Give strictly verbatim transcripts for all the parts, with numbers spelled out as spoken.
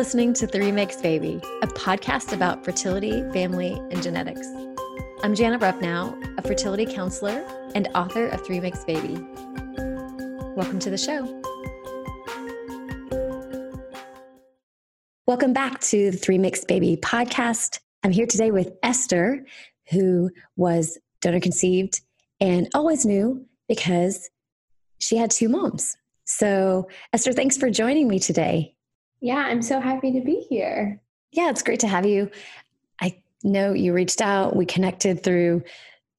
listening to Three Makes Baby, a podcast about fertility, family, and genetics. I'm Jana Rupnow, a fertility counselor and author of Three Makes Baby. Welcome to the show. Welcome back to the Three Makes Baby podcast. I'm here today with Esther, who was donor conceived and always knew because she had two moms. So Esther, thanks for joining me today. Yeah, I'm so happy to be here. Yeah, it's great to have you. I know you reached out. We connected through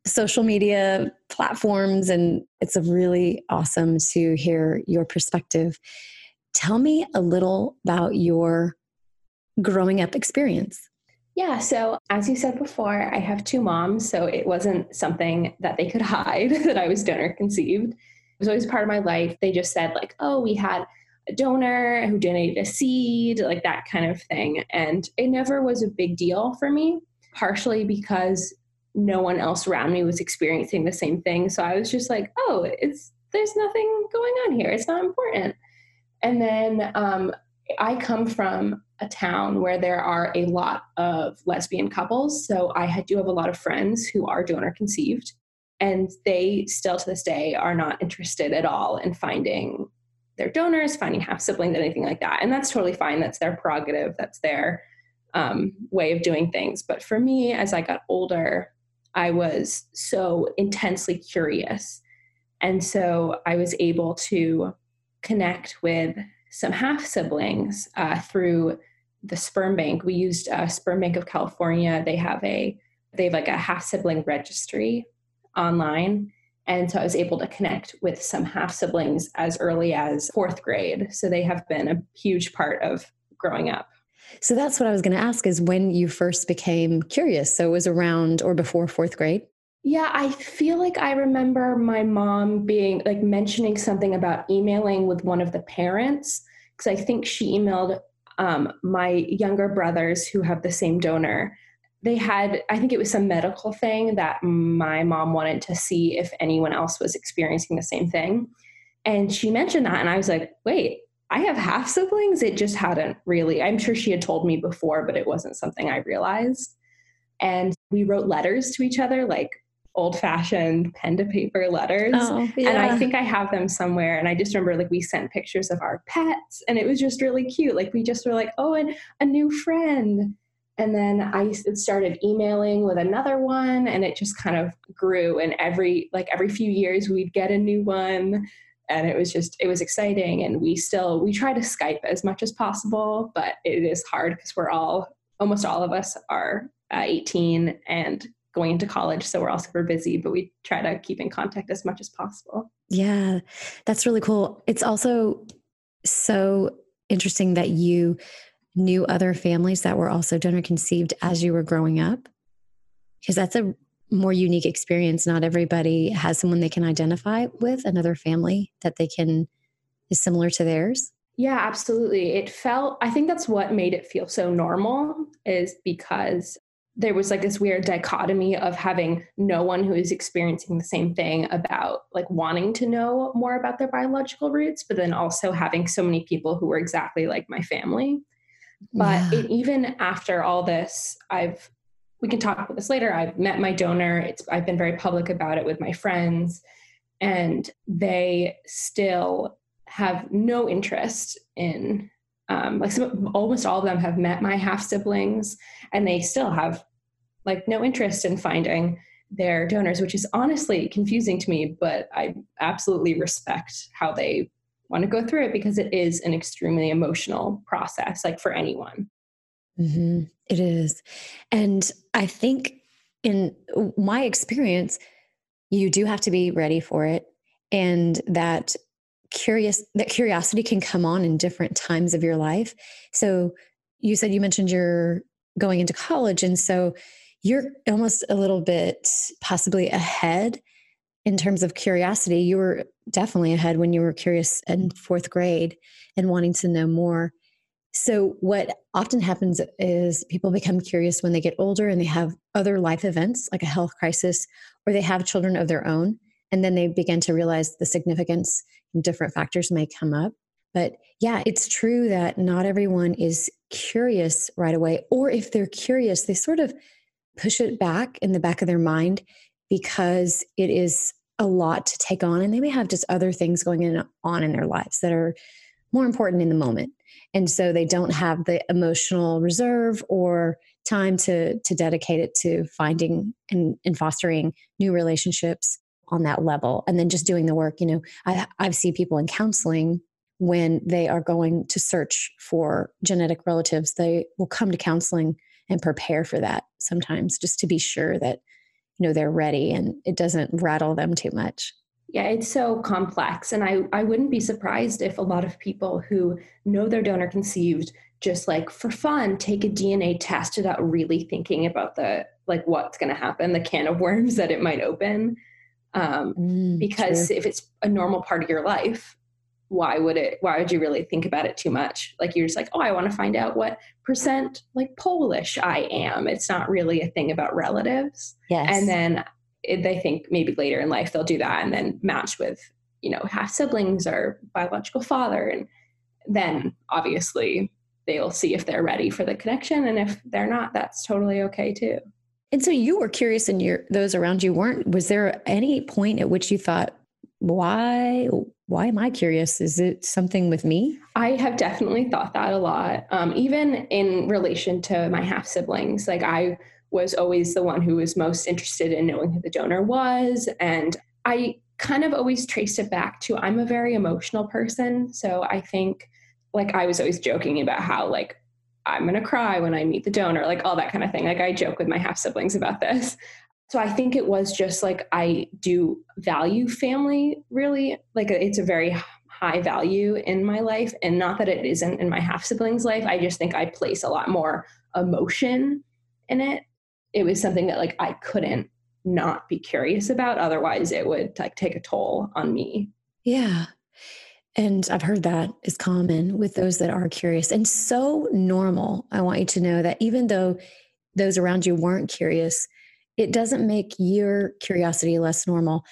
social media platforms, and it's really awesome to hear your perspective. Tell me a little about your growing up experience. Yeah, so as you said before, I have two moms, so it wasn't something that they could hide that I was donor conceived. It was always part of my life. They just said like, oh, we had a donor who donated a seed, like that kind of thing. And it never was a big deal for me, partially because no one else around me was experiencing the same thing. So I was just like, oh, it's there's nothing going on here. It's not important. And then um, I come from a town where there are a lot of lesbian couples. So I do have a lot of friends who are donor conceived, and they still to this day are not interested at all in finding their donors, finding half siblings, anything like that. And that's totally fine. That's their prerogative. That's their um, way of doing things. But for me, as I got older, I was so intensely curious. And so I was able to connect with some half siblings uh, through the sperm bank. We used uh, Sperm Bank of California. They have a, they have like a half sibling registry online. And so I was able to connect with some half siblings as early as fourth grade. So they have been a huge part of growing up. So that's what I was going to ask, is when you first became curious. So it was around or before fourth grade? Yeah, I feel like I remember my mom being like mentioning something about emailing with one of the parents, because I think she emailed um, my younger brothers who have the same donor. They had, I think it was some medical thing that my mom wanted to see if anyone else was experiencing the same thing. And she mentioned that, and I was like, wait, I have half siblings? It just hadn't really, I'm sure she had told me before, but it wasn't something I realized. And we wrote letters to each other, like old-fashioned pen to paper letters. Oh, yeah. And I think I have them somewhere. And I just remember like we sent pictures of our pets, and it was just really cute. Like we just were like, oh, and a new friend. And then I started emailing with another one, and it just kind of grew. And every, like every few years we'd get a new one, and it was just, it was exciting. And we still, we try to Skype as much as possible, but it is hard because we're all, almost all of us are uh, eighteen and going into college. So we're all super busy, but we try to keep in contact as much as possible. Yeah, that's really cool. It's also so interesting that you knew other families that were also donor conceived as you were growing up, because that's a more unique experience. Not everybody has someone they can identify with, another family that they can is similar to theirs. Yeah, absolutely. It felt, I think that's what made it feel so normal, is because there was like this weird dichotomy of having no one who is experiencing the same thing about like wanting to know more about their biological roots, but then also having so many people who were exactly like my family. But yeah. It, even after all this, I've, we can talk about this later. I've met my donor. It's, I've been very public about it with my friends, and they still have no interest in, um, like some, almost all of them have met my half siblings, and they still have like no interest in finding their donors, which is honestly confusing to me, but I absolutely respect how they want to go through it, because it is an extremely emotional process, like for anyone. Mm-hmm. It is. And I think in my experience, you do have to be ready for it. And that curious, that curiosity can come on in different times of your life. So you said, you mentioned you're going into college. And so you're almost a little bit possibly ahead in terms of curiosity. You were definitely ahead when you were curious in fourth grade and wanting to know more. So what often happens is people become curious when they get older and they have other life events like a health crisis, or they have children of their own. And then they begin to realize the significance and different factors may come up. But yeah, it's true that not everyone is curious right away. Or if they're curious, they sort of push it back in the back of their mind because it is a lot to take on. And they may have just other things going on in their lives that are more important in the moment. And so they don't have the emotional reserve or time to, to dedicate it to finding and, and fostering new relationships on that level. And then just doing the work. You know, I, I've seen people in counseling when they are going to search for genetic relatives, they will come to counseling and prepare for that sometimes just to be sure that, you know, they're ready and it doesn't rattle them too much. Yeah, it's so complex. And I, I wouldn't be surprised if a lot of people who know they're donor conceived just like for fun, take a D N A test without really thinking about the, like what's going to happen, the can of worms that it might open. Um, mm, because true. If it's a normal part of your life, why would it, why would you really think about it too much? Like you're just like, oh, I want to find out what percent like Polish I am. It's not really a thing about relatives. Yes. And then It, they think maybe later in life they'll do that and then match with, you know, half siblings or biological father. And then obviously they'll see if they're ready for the connection. And if they're not, that's totally okay too. And so you were curious and your, those around you weren't. Was there any point at which you thought, why, why am I curious? Is it something with me? I have definitely thought that a lot. Um, even in relation to my half siblings, like I was always the one who was most interested in knowing who the donor was. And I kind of always traced it back to, I'm a very emotional person. So I think like, I was always joking about how like, I'm going to cry when I meet the donor, like all that kind of thing. Like I joke with my half siblings about this. So I think it was just like, I do value family really, like it's a very high value in my life. And not that it isn't in my half siblings' life. I just think I place a lot more emotion in it. It was something that like, I couldn't not be curious about. Otherwise it would like take a toll on me. Yeah. And I've heard that is common with those that are curious and so normal. I want you to know that even though those around you weren't curious, it doesn't make your curiosity less normal.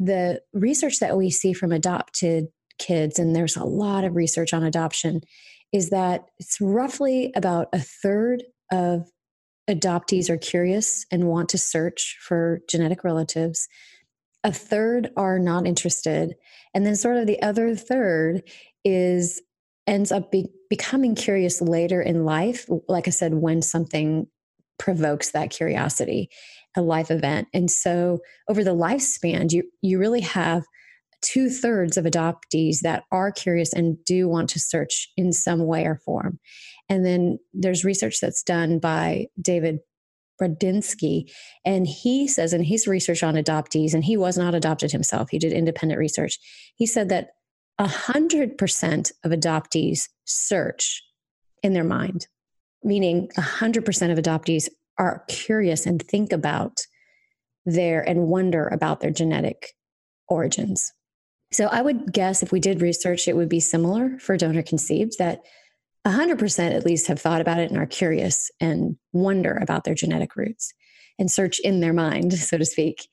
The research that we see from adopted kids, and there's a lot of research on adoption, is that it's roughly about a third of adoptees are curious and want to search for genetic relatives. A third are not interested. And then sort of the other third is ends up be, becoming curious later in life. Like I said, when something provokes that curiosity, a life event. And so over the lifespan, you, you really have two thirds of adoptees that are curious and do want to search in some way or form. And then there's research that's done by David Brodinsky, and he says, and he's research on adoptees, and he was not adopted himself. He did independent research. He said that a hundred percent of adoptees search in their mind, meaning a hundred percent of adoptees are curious and think about their and wonder about their genetic origins. So I would guess if we did research, it would be similar for donor conceived that one hundred percent at least have thought about it and are curious and wonder about their genetic roots and search in their mind, so to speak.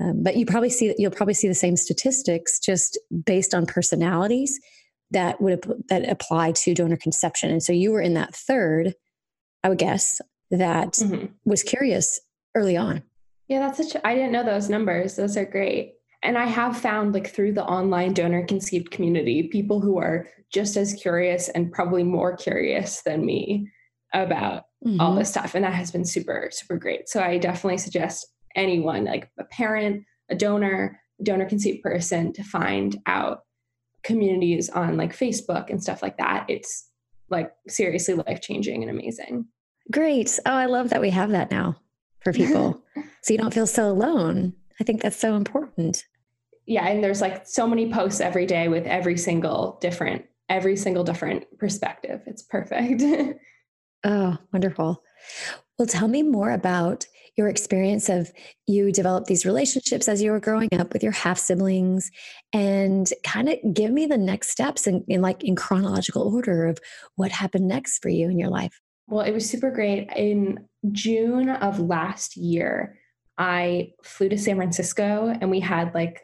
Um, but you probably see, you'll probably see the same statistics just based on personalities that would that apply to donor conception. And so you were in that third, I would guess, that mm-hmm. was curious early on. Yeah, that's such. I didn't know those numbers. Those are great. And I have found like through the online donor conceived community, people who are just as curious and probably more curious than me about mm-hmm. all this stuff. And that has been super, super great. So I definitely suggest anyone like a parent, a donor, donor conceived person to find out communities on like Facebook and stuff like that. It's like seriously life-changing and amazing. Great. Oh, I love that we have that now for people. So you don't feel so alone. I think that's so important. Yeah. And there's like so many posts every day with every single different, every single different perspective. It's perfect. Oh, wonderful. Well, tell me more about your experience of you developed these relationships as you were growing up with your half siblings and kind of give me the next steps in, in like in chronological order of what happened next for you in your life. Well, it was super great. In June of last year, I flew to San Francisco and we had like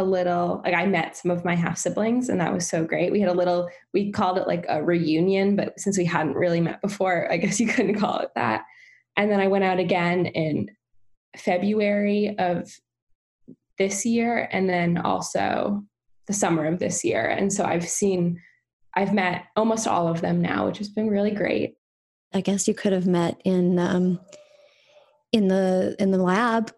a little, like I met some of my half siblings and that was so great. We had a little, we called it like a reunion, but since we hadn't really met before, I guess you couldn't call it that. And then I went out again in February of this year. And then also the summer of this year. And so I've seen, I've met almost all of them now, which has been really great. I guess you could have met in, um, in the, in the lab.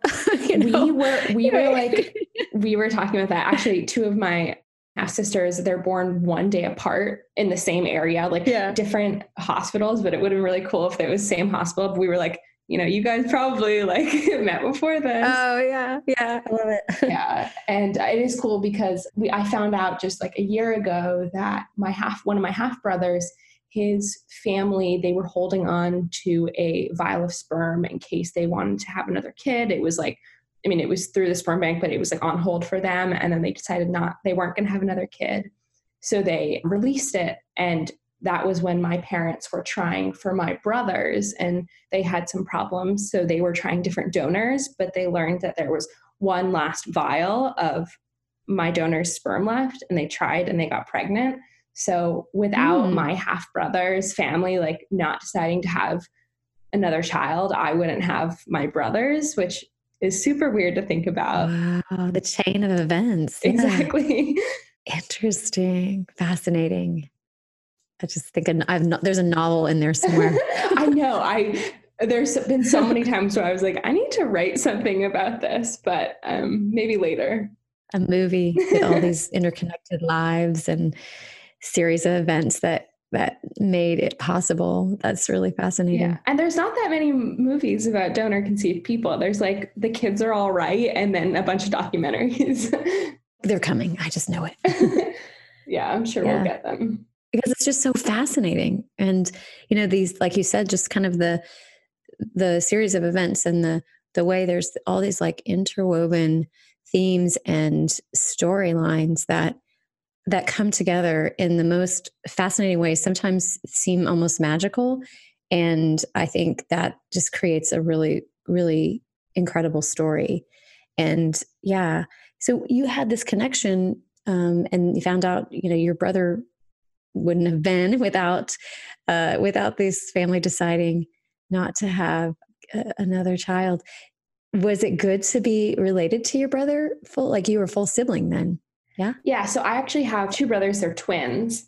You know? We were, we were like, we were talking about that. Actually, two of my half sisters, they're born one day apart in the same area, like yeah. different hospitals, but it would have been really cool if it was same hospital. But we were like, you know, you guys probably like met before this. Oh yeah. Yeah. I love it. Yeah. And it is cool because we, I found out just like a year ago that my half, one of my half brothers, his family, they were holding on to a vial of sperm in case they wanted to have another kid. It was like, I mean, it was through the sperm bank, but it was like on hold for them. And then they decided not, they weren't going to have another kid. So they released it. And that was when my parents were trying for my brothers and they had some problems. So they were trying different donors, but they learned that there was one last vial of my donor's sperm left and they tried and they got pregnant. So without mm. my half brother's family, like not deciding to have another child, I wouldn't have my brothers, which is super weird to think about. Wow, the chain of events. Exactly. Yeah. Interesting. Fascinating. I just think I've not, there's a novel in there somewhere. I know. I, there's been so many times where I was like, I need to write something about this, but um, maybe later. A movie with all these interconnected lives and series of events that, that made it possible. That's really fascinating. Yeah. And there's not that many movies about donor conceived people. There's like The Kids Are All Right. And then a bunch of documentaries. They're coming. I just know it. Yeah. I'm sure yeah. we'll get them because it's just so fascinating. And, you know, these, like you said, just kind of the, the series of events and the, the way there's all these like interwoven themes and storylines that, that come together in the most fascinating ways, sometimes seem almost magical. And I think that just creates a really, really incredible story. And yeah, so you had this connection um, and you found out, you know, your brother wouldn't have been without, uh, without this family deciding not to have a- another child. Was it good to be related to your brother full? Like you were full sibling then? Yeah. Yeah. So I actually have two brothers, they're twins.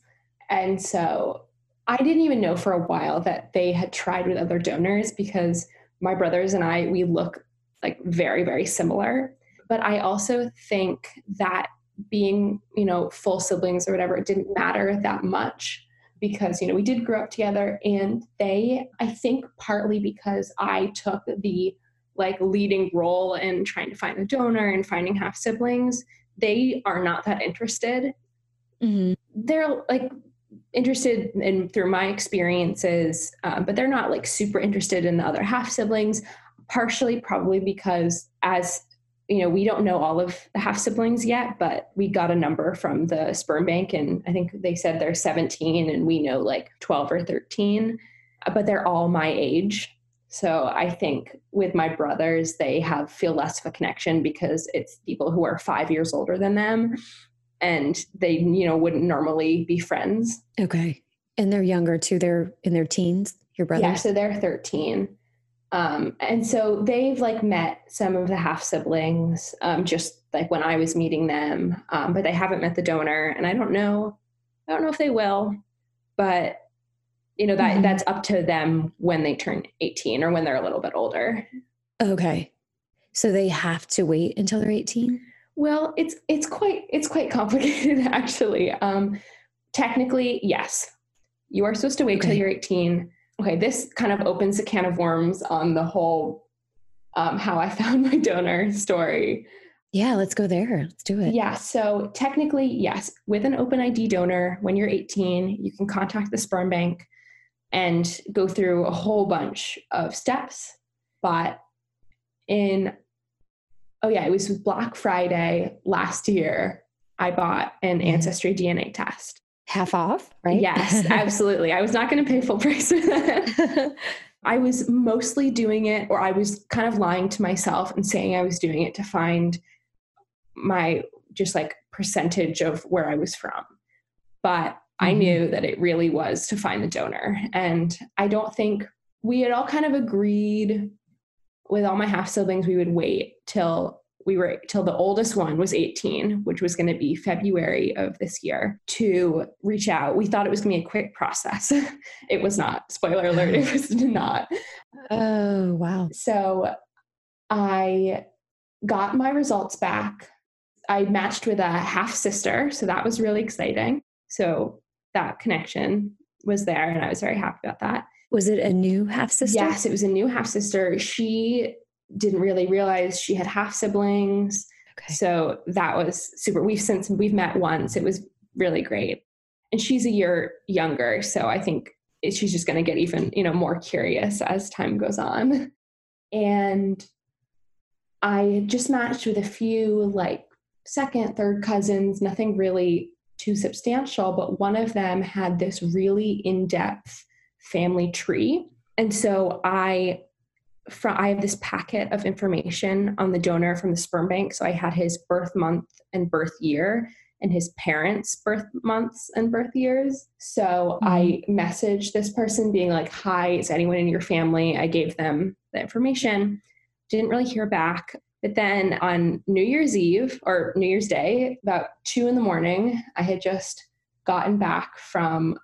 And so I didn't even know for a while that they had tried with other donors because my brothers and I, we look like very, very similar. But I also think that being, you know, full siblings or whatever, it didn't matter that much because, you know, we did grow up together and they, I think partly because I took the like leading role in trying to find a donor and finding half siblings, they are not that interested. Mm-hmm. They're like interested in through my experiences, um, but they're not like super interested in the other half siblings, partially probably because as you know, we don't know all of the half siblings yet, but we got a number from the sperm bank. And I think they said they're seventeen and we know like twelve or thirteen, but they're all my age. So I think with my brothers, they have feel less of a connection because it's people who are five years older than them and they, you know, wouldn't normally be friends. Okay. And they're younger too. They're in their teens, your brothers? Yeah. So they're thirteen. Um, and so they've like met some of the half siblings, um, just like when I was meeting them, um, but they haven't met the donor and I don't know, I don't know if they will, but you know, that mm-hmm. that's up to them when they turn eighteen or when they're a little bit older. Okay. So they have to wait until they're eighteen? Well, it's, it's quite, it's quite complicated actually. Um, technically, yes, you are supposed to wait okay. till you're eighteen. Okay. This kind of opens a can of worms on the whole, um, how I found my donor story. Yeah. Let's go there. Let's do it. Yeah. So technically, yes, with an open I D donor, when you're eighteen, you can contact the sperm bank and go through a whole bunch of steps. But in, oh yeah, it was Black Friday last year, I bought an Ancestry D N A test. Half off, right? Yes, absolutely. I was not going to pay full price for that. I was mostly doing it, or I was kind of lying to myself and saying I was doing it to find my just like percentage of where I was from. But I knew that it really was to find the donor. And I don't think we had all kind of agreed with all my half siblings, we would wait till we were, till the oldest one was eighteen, which was going to be February of this year, to reach out. We thought it was going to be a quick process. It was not. Spoiler alert, it was not. Oh, wow. So I got my results back. I matched with a half sister. So that was really exciting. So that connection was there, and I was very happy about that. Was it a new half sister? Yes, it was a new half sister. She didn't really realize she had half siblings. Okay. So that was super. We've since we've met once. It was really great. And she's a year younger. So I think she's just going to get even, you know, more curious as time goes on. And I just matched with a few like second, third cousins, nothing really too substantial, but one of them had this really in-depth family tree. And so I, from, I have this packet of information on the donor from the sperm bank. So I had his birth month and birth year and his parents' birth months and birth years. So mm-hmm. I messaged this person being like, hi, is anyone in your family? I gave them the information. Didn't really hear back. But then on New Year's Eve or New Year's Day, about two in the morning, I had just gotten back from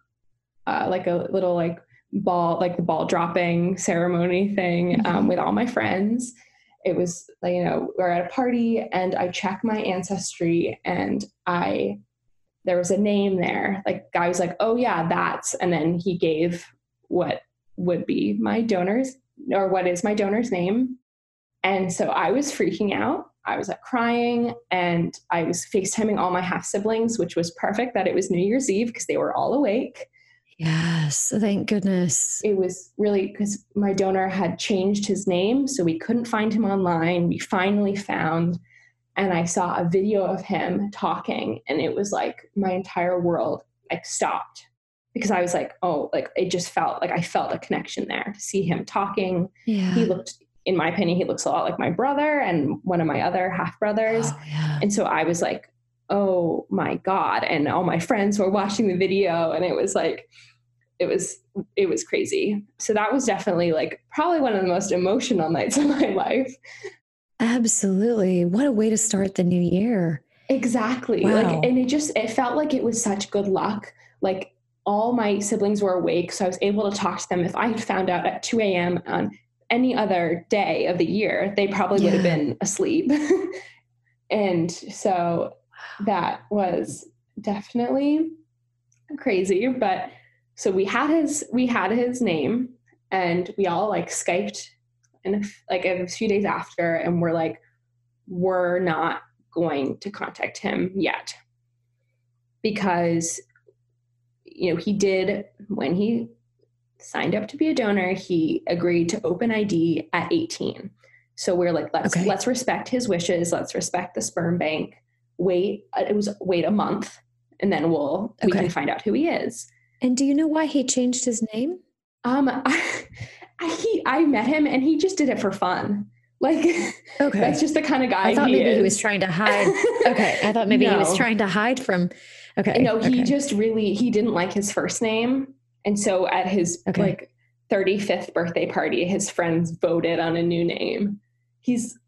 uh, like a little like ball, like the ball dropping ceremony thing um, with all my friends. It was, you know, we were at a party, and I checked my ancestry, and I, there was a name there. Like guy was like, oh yeah, that's, and then he gave what would be my donor's or what is my donor's name. And so I was freaking out. I was like crying, and I was FaceTiming all my half siblings, which was perfect that it was New Year's Eve because they were all awake. Yes. Thank goodness. It was really because my donor had changed his name. So we couldn't find him online. We finally found, and I saw a video of him talking, and it was like my entire world like stopped. Because I was like, oh, like it just felt like I felt a connection there to see him talking. Yeah. He looked, in my opinion, he looks a lot like my brother and one of my other half brothers. Oh, yeah. And so I was like, oh my God. And all my friends were watching the video, and it was like, it was, it was crazy. So that was definitely like probably one of the most emotional nights of my life. Absolutely. What a way to start the new year. Exactly. Wow. Like, and it just, it felt like it was such good luck. Like all my siblings were awake. So I was able to talk to them. If I had found out at two a.m. on any other day of the year, they probably yeah. would have been asleep. And so that was definitely crazy. But so we had his, we had his name, and we all like Skyped and like a few days after, and we're like, we're not going to contact him yet because, you know, he did, when he signed up to be a donor, he agreed to open I D at eighteen. So we're like, let's, okay. let's respect his wishes. Let's respect the sperm bank. Wait, it was wait a month, and then we'll, okay. we can find out who he is. And do you know why he changed his name? Um, I, I, he, I met him, and he just did it for fun. Like, okay. that's just the kind of guy I thought he maybe is. He was trying to hide. Okay. I thought maybe no. he was trying to hide from, okay. No, he okay. just really, he didn't like his first name. And so at his okay. like thirty-fifth birthday party, his friends voted on a new name. He's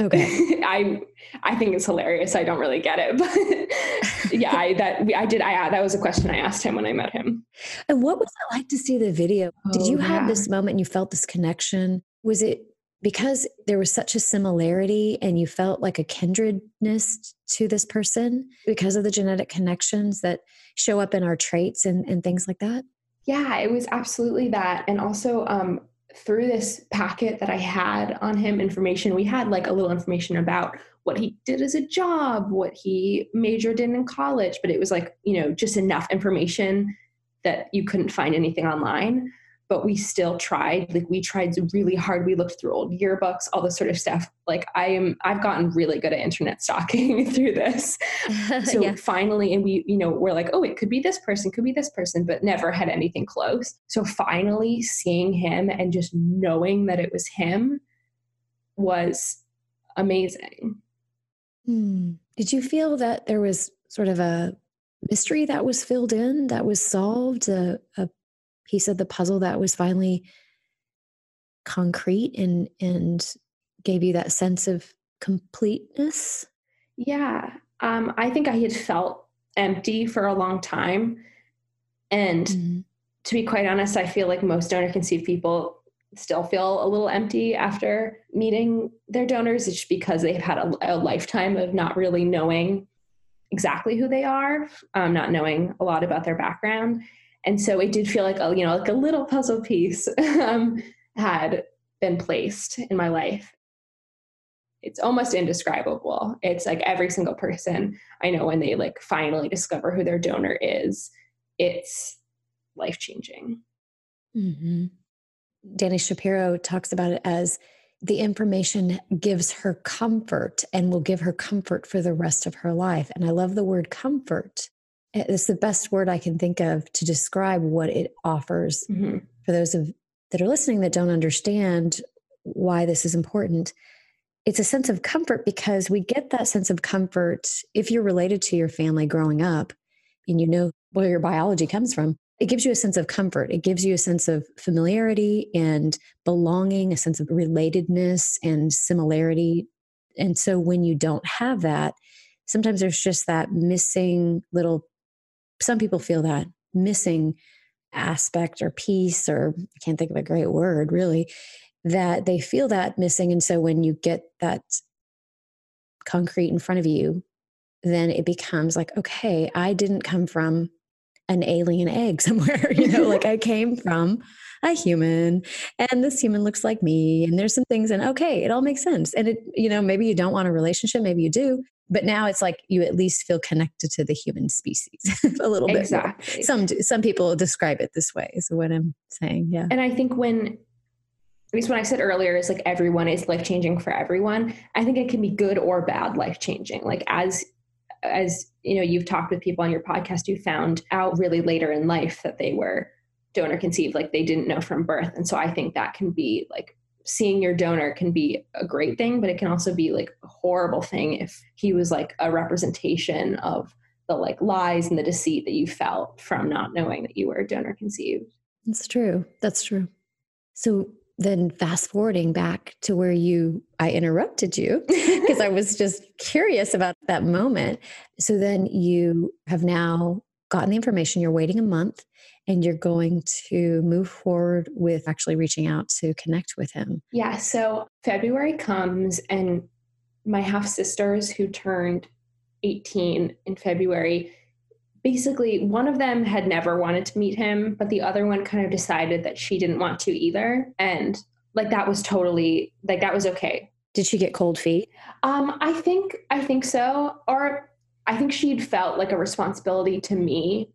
okay. I, I think it's hilarious. I don't really get it, but yeah, I, that I did. I, that was a question I asked him when I met him. And what was it like to see the video? Oh, did you yeah. have this moment and you felt this connection? Was it because there was such a similarity and you felt like a kindredness to this person because of the genetic connections that show up in our traits and, and things like that? Yeah, it was absolutely that. And also, um, through this packet that I had on him information, we had like a little information about what he did as a job, what he majored in in college, but it was like, you know, just enough information that you couldn't find anything online, but we still tried, like we tried really hard. We looked through old yearbooks, all this sort of stuff. Like I am, I've gotten really good at internet stalking through this. So yeah. finally, and we, you know, we're like, oh, it could be this person, could be this person, but never had anything close. So finally seeing him and just knowing that it was him was amazing. Mm. Did you feel that there was sort of a mystery that was filled in, that was solved, a, a piece of the puzzle that was finally concrete and and gave you that sense of completeness? Yeah. Um, I think I had felt empty for a long time. And mm-hmm. to be quite honest, I feel like most donor-conceived people still feel a little empty after meeting their donors. It's just because they've had a, a lifetime of not really knowing exactly who they are, um, not knowing a lot about their background. And so it did feel like a, you know, like a little puzzle piece um, had been placed in my life. It's almost indescribable. It's like every single person I know, when they like finally discover who their donor is, it's life-changing. Mm-hmm. Dani Shapiro talks about it as the information gives her comfort and will give her comfort for the rest of her life. And I love the word comfort. It's the best word I can think of to describe what it offers. Mm-hmm. For those of that are listening that don't understand why this is important, it's a sense of comfort, because we get that sense of comfort if you're related to your family growing up and you know where your biology comes from. It gives you a sense of comfort. It gives you a sense of familiarity and belonging, a sense of relatedness and similarity. And so when you don't have that, sometimes there's just that missing little, some people feel that missing aspect or piece, or I can't think of a great word really, that they feel that missing. And so when you get that concrete in front of you, then it becomes like, okay, I didn't come from an alien egg somewhere, you know, like I came from a human and this human looks like me and there's some things, and okay, it all makes sense. And it, you know, maybe you don't want a relationship, maybe you do, but now it's like, you at least feel connected to the human species a little bit. Exactly. More. Some, some people describe it this way is what I'm saying. Yeah. And I think when, at least when I said earlier, is like everyone is life-changing for everyone. I think it can be good or bad life-changing. Like as As you know, you've talked with people on your podcast, you found out really later in life that they were donor conceived, like they didn't know from birth. And so I think that can be like, seeing your donor can be a great thing, but it can also be like a horrible thing if he was like a representation of the like lies and the deceit that you felt from not knowing that you were donor conceived. That's true. That's true. So then fast forwarding back to where you, I interrupted you because I was just curious about that moment. So then you have now gotten the information, you're waiting a month and you're going to move forward with actually reaching out to connect with him. Yeah. So February comes and my half sisters who turned eighteen in February, basically one of them had never wanted to meet him, but the other one kind of decided that she didn't want to either. And like, that was totally like, that was okay. Did she get cold feet? Um, I think, I think so. Or I think she'd felt like a responsibility to me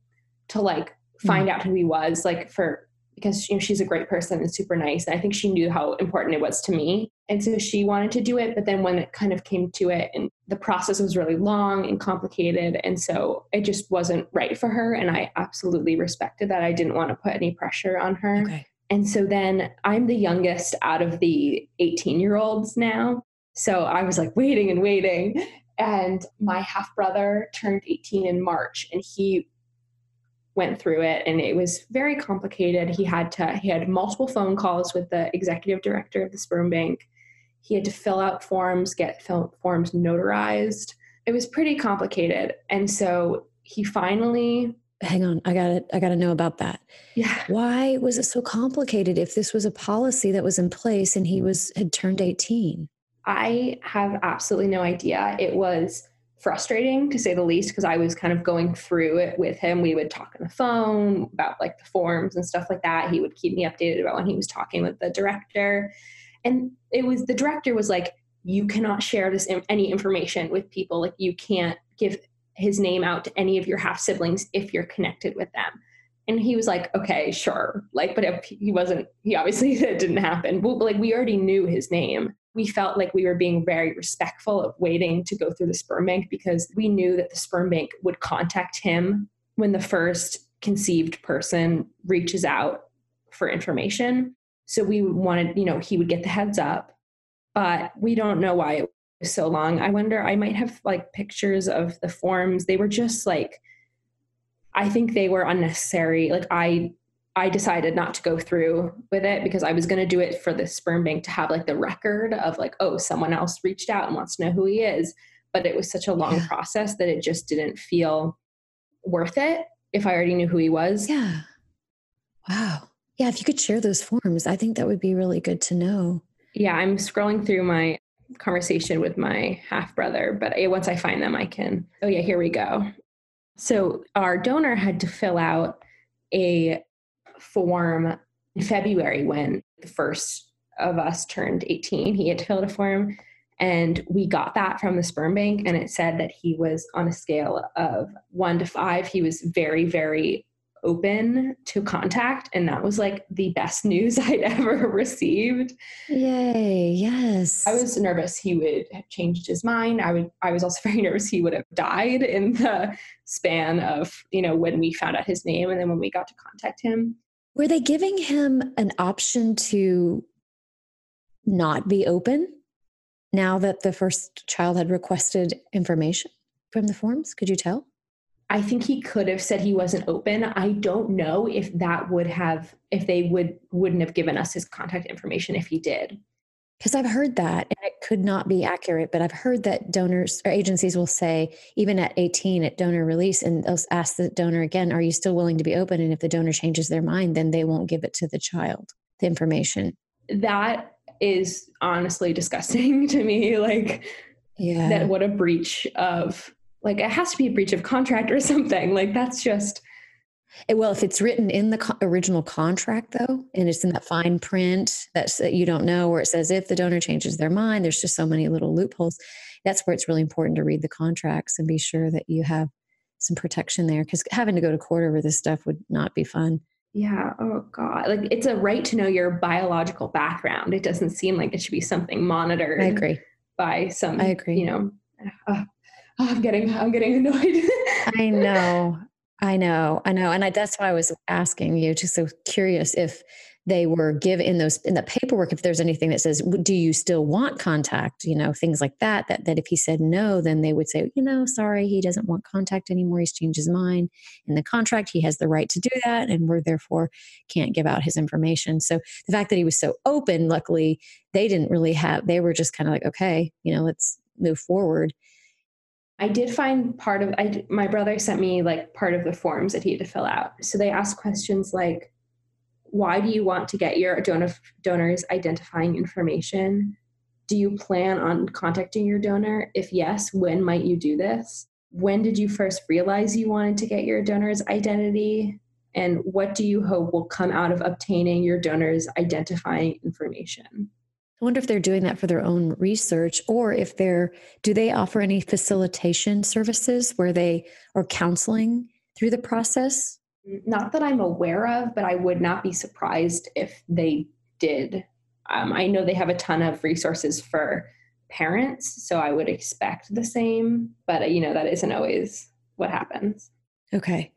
to like find mm-hmm. out who he was, like for, because you know, she's a great person and super nice. And I think she knew how important it was to me. And so she wanted to do it, but then when it kind of came to it and the process was really long and complicated. And so it just wasn't right for her. And I absolutely respected that. I didn't want to put any pressure on her. Okay. And so then I'm the youngest out of the eighteen year olds now. So I was like waiting and waiting. And my half brother turned eighteen in March and he went through it and it was very complicated. He had to, he had multiple phone calls with the executive director of the sperm bank. He had to fill out forms, get forms notarized. It was pretty complicated. And so he finally, hang on, I gotta, I gotta know about that. Yeah. Why was it so complicated if this was a policy that was in place and he was, had turned eighteen? I have absolutely no idea. It was frustrating to say the least, because I was kind of going through it with him. We would talk on the phone about like the forms and stuff like that. He would keep me updated about when he was talking with the director. And it was, the director was like, you cannot share this, any information with people. Like you can't give his name out to any of your half siblings if you're connected with them. And he was like, okay, sure. Like, but if he wasn't, he obviously, that didn't happen. But like, we already knew his name. We felt like we were being very respectful of waiting to go through the sperm bank, because we knew that the sperm bank would contact him when the first conceived person reaches out for information. So we wanted, you know, he would get the heads up, but we don't know why it so long. I wonder, I might have like pictures of the forms. They were just like, I think they were unnecessary. Like I, I decided not to go through with it because I was going to do it for the sperm bank to have like the record of like, oh, someone else reached out and wants to know who he is. But it was such a long yeah. process that it just didn't feel worth it if I already knew who he was. Yeah. Wow. Yeah. If you could share those forms, I think that would be really good to know. Yeah. I'm scrolling through my conversation with my half brother, but once I find them, I can, oh yeah, here we go. So our donor had to fill out a form in February when the first of us turned eighteen. He had to fill out a form, and we got that from the sperm bank, and it said that he was on a scale of one to five. He was very, very open to contact, and that was like the best news I'd ever received. Yay. Yes. I was nervous he would have changed his mind. I would, I was also very nervous he would have died in the span of, you know, when we found out his name and then when we got to contact him. Were they giving him an option to not be open now that the first child had requested information from the forms? Could you tell? I think he could have said he wasn't open. I don't know if that would have, if they would, wouldn't have given us his contact information if he did. Because I've heard that, and it could not be accurate, but I've heard that donors or agencies will say, even at eighteen at donor release, and they'll ask the donor again, are you still willing to be open? And if the donor changes their mind, then they won't give it to the child, the information. That is honestly disgusting to me. Like, yeah, that what a breach of, like, it has to be a breach of contract or something. Like, that's just... It, well, if it's written in the co- original contract, though, and it's in that fine print that's, that you don't know, where it says if the donor changes their mind, there's just so many little loopholes. That's where it's really important to read the contracts and be sure that you have some protection there, because having to go to court over this stuff would not be fun. Yeah. Oh, God. Like, it's a right to know your biological background. It doesn't seem like it should be something monitored. I agree. By some, I agree. You know... Uh, Oh, I'm getting, I'm getting annoyed. I know, I know, I know. And I, that's why I was asking you, just so curious if they were given in those, in the paperwork, if there's anything that says, do you still want contact? You know, things like that, that, that if he said no, then they would say, you know, sorry, he doesn't want contact anymore. He's changed his mind in the contract. He has the right to do that. And we're therefore can't give out his information. So the fact that he was so open, luckily they didn't really have, they were just kind of like, okay, you know, let's move forward. I did find part of, I, my brother sent me like part of the forms that he had to fill out. So they asked questions like, why do you want to get your donor, donor's identifying information? Do you plan on contacting your donor? If yes, when might you do this? When did you first realize you wanted to get your donor's identity? And what do you hope will come out of obtaining your donor's identifying information? I wonder if they're doing that for their own research, or if they're, do they offer any facilitation services where they are counseling through the process? Not that I'm aware of, but I would not be surprised if they did. Um, I know they have a ton of resources for parents, so I would expect the same, but uh, you know, that isn't always what happens. Okay.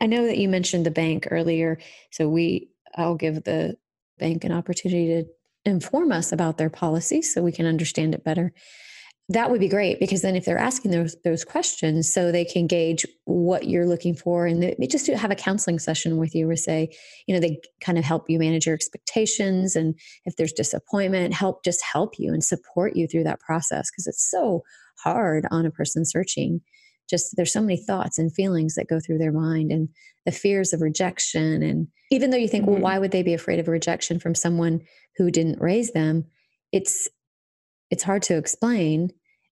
I know that you mentioned the bank earlier, so we, I'll give the bank an opportunity to inform us about their policies so we can understand it better. That would be great, because then if they're asking those those questions, so they can gauge what you're looking for, and they just have a counseling session with you where, say, you know, they kind of help you manage your expectations, and if there's disappointment, help just help you and support you through that process, because it's so hard on a person searching. Just there's so many thoughts and feelings that go through their mind, and the fears of rejection. And even though you think, mm-hmm. well, why would they be afraid of rejection from someone who didn't raise them? It's, it's hard to explain.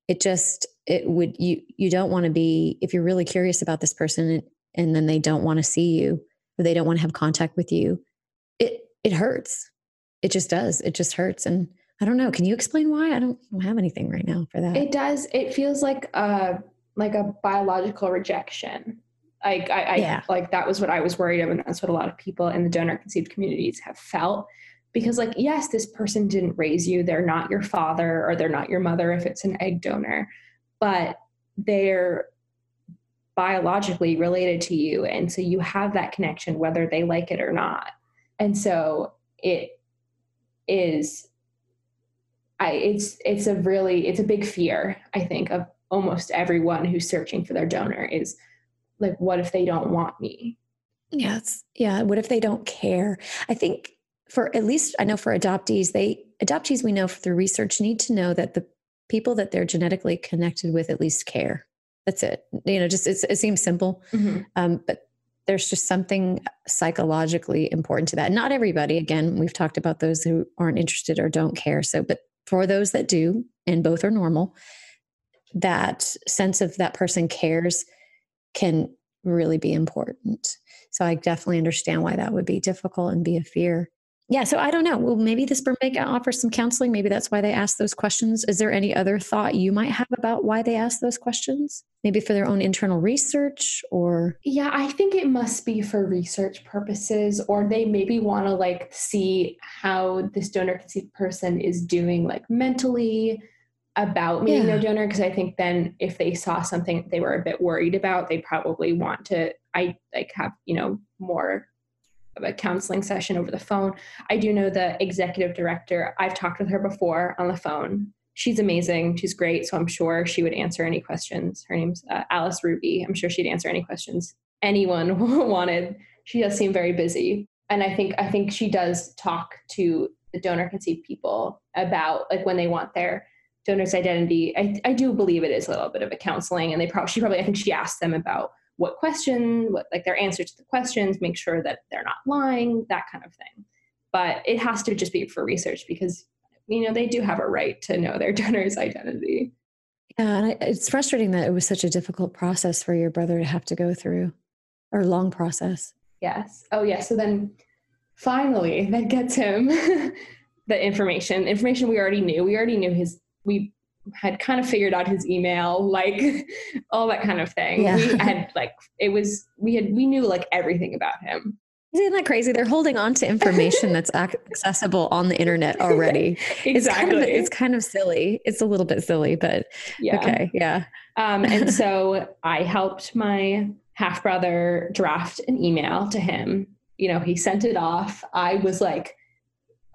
It just, it would, you, you don't want to be, if you're really curious about this person and, and then they don't want to see you, or they don't want to have contact with you. It, it hurts. It just does. It just hurts. And I don't know. Can you explain why? I don't, I don't have anything right now for that. It does. It feels like, uh, like a biological rejection. Like I, I yeah. like that was what I was worried of, and that's what a lot of people in the donor conceived communities have felt, because like, yes, this person didn't raise you. They're not your father, or they're not your mother if it's an egg donor, but they're biologically related to you. And so you have that connection, whether they like it or not. And so it is, I, it's, it's a really, it's a big fear, I think, of almost everyone who's searching for their donor is like, what if they don't want me? Yes. Yeah. What if they don't care? I think for, at least I know for adoptees, they adoptees, we know through research, need to know that the people that they're genetically connected with at least care. That's it. You know, just, it's, it seems simple. Mm-hmm. Um, but there's just something psychologically important to that. Not everybody, again, we've talked about those who aren't interested or don't care. So, but for those that do, and both are normal, that sense of that person cares can really be important. So I definitely understand why that would be difficult and be a fear. Yeah. So I don't know. Well, maybe the Sperm Bank offers some counseling. Maybe that's why they ask those questions. Is there any other thought you might have about why they ask those questions? Maybe for their own internal research or? Yeah, I think it must be for research purposes, or they maybe want to like see how this donor conceived person is doing like mentally about meeting yeah. their donor. Cause I think then if they saw something they were a bit worried about, they probably want to, I like have, you know, more of a counseling session over the phone. I do know the executive director. I've talked with her before on the phone. She's amazing. She's great. So I'm sure she would answer any questions. Her name's uh, Alice Ruby. I'm sure she'd answer any questions anyone wanted. She does seem very busy. And I think, I think she does talk to the donor conceived people about like when they want their donor's identity. I, I do believe it is a little bit of a counseling, and they probably, she probably, I think she asked them about what question, what like their answer to the questions, make sure that they're not lying, that kind of thing. But it has to just be for research because, you know, they do have a right to know their donor's identity. Yeah. And I, it's frustrating that it was such a difficult process for your brother to have to go through, or long process. Yes. Oh yeah. So then finally that gets him the information, information we already knew. We already knew his, we had kind of figured out his email, like all that kind of thing. Yeah. We had like, it was, we had, we knew like everything about him. Isn't that crazy? They're holding on to information that's accessible on the internet already. Exactly. It's kind, of, it's kind of silly. It's a little bit silly, but yeah. Okay. Yeah. um, and so I helped my half brother draft an email to him. You know, he sent it off. I was like,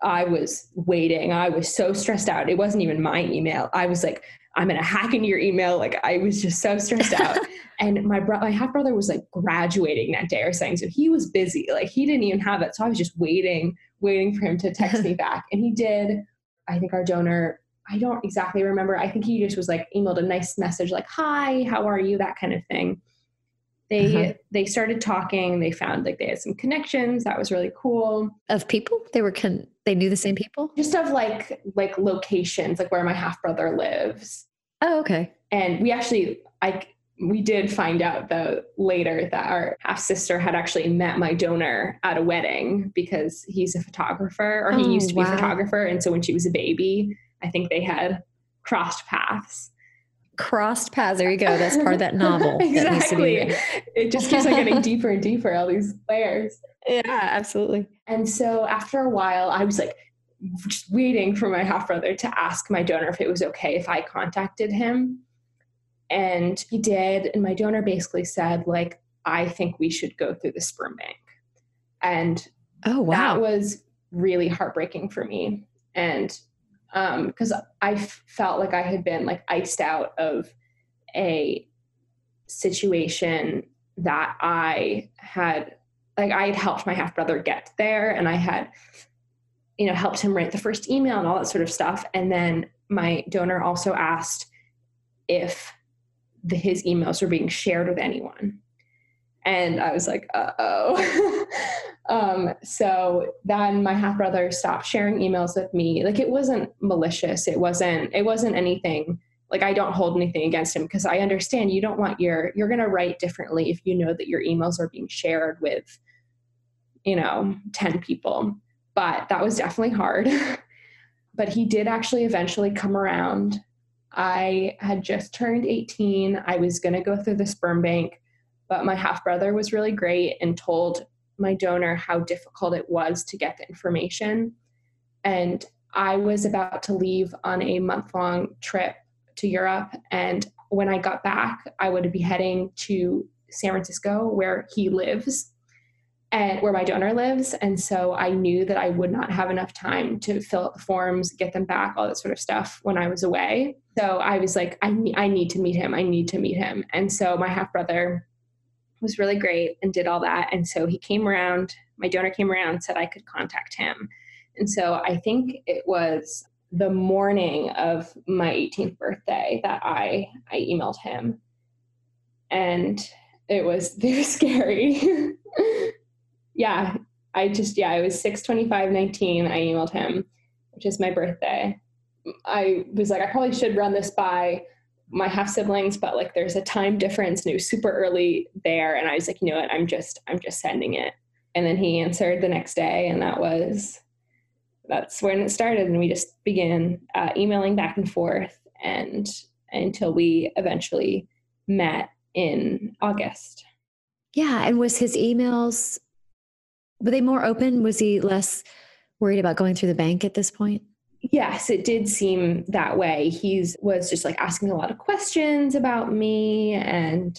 I was waiting. I was so stressed out. It wasn't even my email. I was like, I'm going to hack into your email. Like I was just so stressed out. And my bro- my half brother was like graduating that day or something. So he was busy. Like he didn't even have it. So I was just waiting, waiting for him to text me back. And he did. I think our donor, I don't exactly remember. I think he just was like emailed a nice message, like, hi, how are you? That kind of thing. They, uh-huh. they started talking. They found like they had some connections. That was really cool. Of people? They were, con- they knew the same people? Just of like, like locations, like where my half brother lives. Oh, okay. And we actually, I, we did find out though later that our half sister had actually met my donor at a wedding because he's a photographer, or oh, he used to wow. be a photographer. And so when she was a baby, I think they had crossed paths. Crossed paths. There you go. That's part of that novel. Exactly. That it just keeps on like, getting deeper and deeper, all these layers. Yeah, absolutely. And so after a while, I was like just waiting for my half brother to ask my donor if it was okay if I contacted him. And he did. And my donor basically said, like, I think we should go through the sperm bank. And oh, wow. That was really heartbreaking for me. And Um, cause I f- felt like I had been like iced out of a situation that I had, like I had helped my half brother get there, and I had, you know, helped him write the first email and all that sort of stuff. And then my donor also asked if the, his emails were being shared with anyone. And I was like, uh-oh. Um, so then my half brother stopped sharing emails with me. Like it wasn't malicious. It wasn't, it wasn't anything. Like I don't hold anything against him because I understand you don't want your, you're going to write differently if you know that your emails are being shared with, you know, ten people, but that was definitely hard. But he did actually eventually come around. I had just turned eighteen. I was going to go through the sperm bank, but my half brother was really great and told my donor how difficult it was to get the information. And I was about to leave on a month long trip to Europe. And when I got back, I would be heading to San Francisco where he lives. and where my donor lives. And so I knew that I would not have enough time to fill out the forms, get them back, all that sort of stuff when I was away. So I was like, I, ne- I need to meet him. I need to meet him. And so my half brother was really great and did all that. And so he came around, my donor came around and said I could contact him. And so I think it was the morning of my eighteenth birthday that I, I emailed him, and it was, they were scary. Yeah. I just, yeah, I was six twenty-five nineteen. I emailed him, which is my birthday. I was like, I probably should run this by my half siblings, but like there's a time difference and it was super early there. And I was like, you know what? I'm just, I'm just sending it. And then he answered the next day, and that was, that's when it started. And we just began uh, emailing back and forth and until we eventually met in August. Yeah. And was his emails, were they more open? Was he less worried about going through the bank at this point? Yes, it did seem that way. He was just like asking a lot of questions about me, and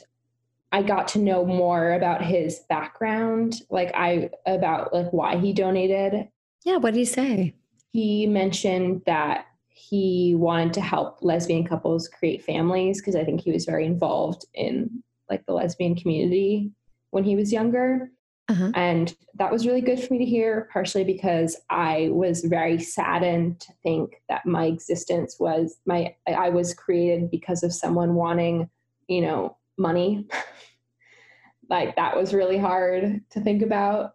I got to know more about his background, like I, about like why he donated. Yeah. What did he say? He mentioned that he wanted to help lesbian couples create families, because I think he was very involved in like the lesbian community when he was younger. Uh-huh. And that was really good for me to hear, partially because I was very saddened to think that my existence was my, I was created because of someone wanting, you know, money. Like that was really hard to think about.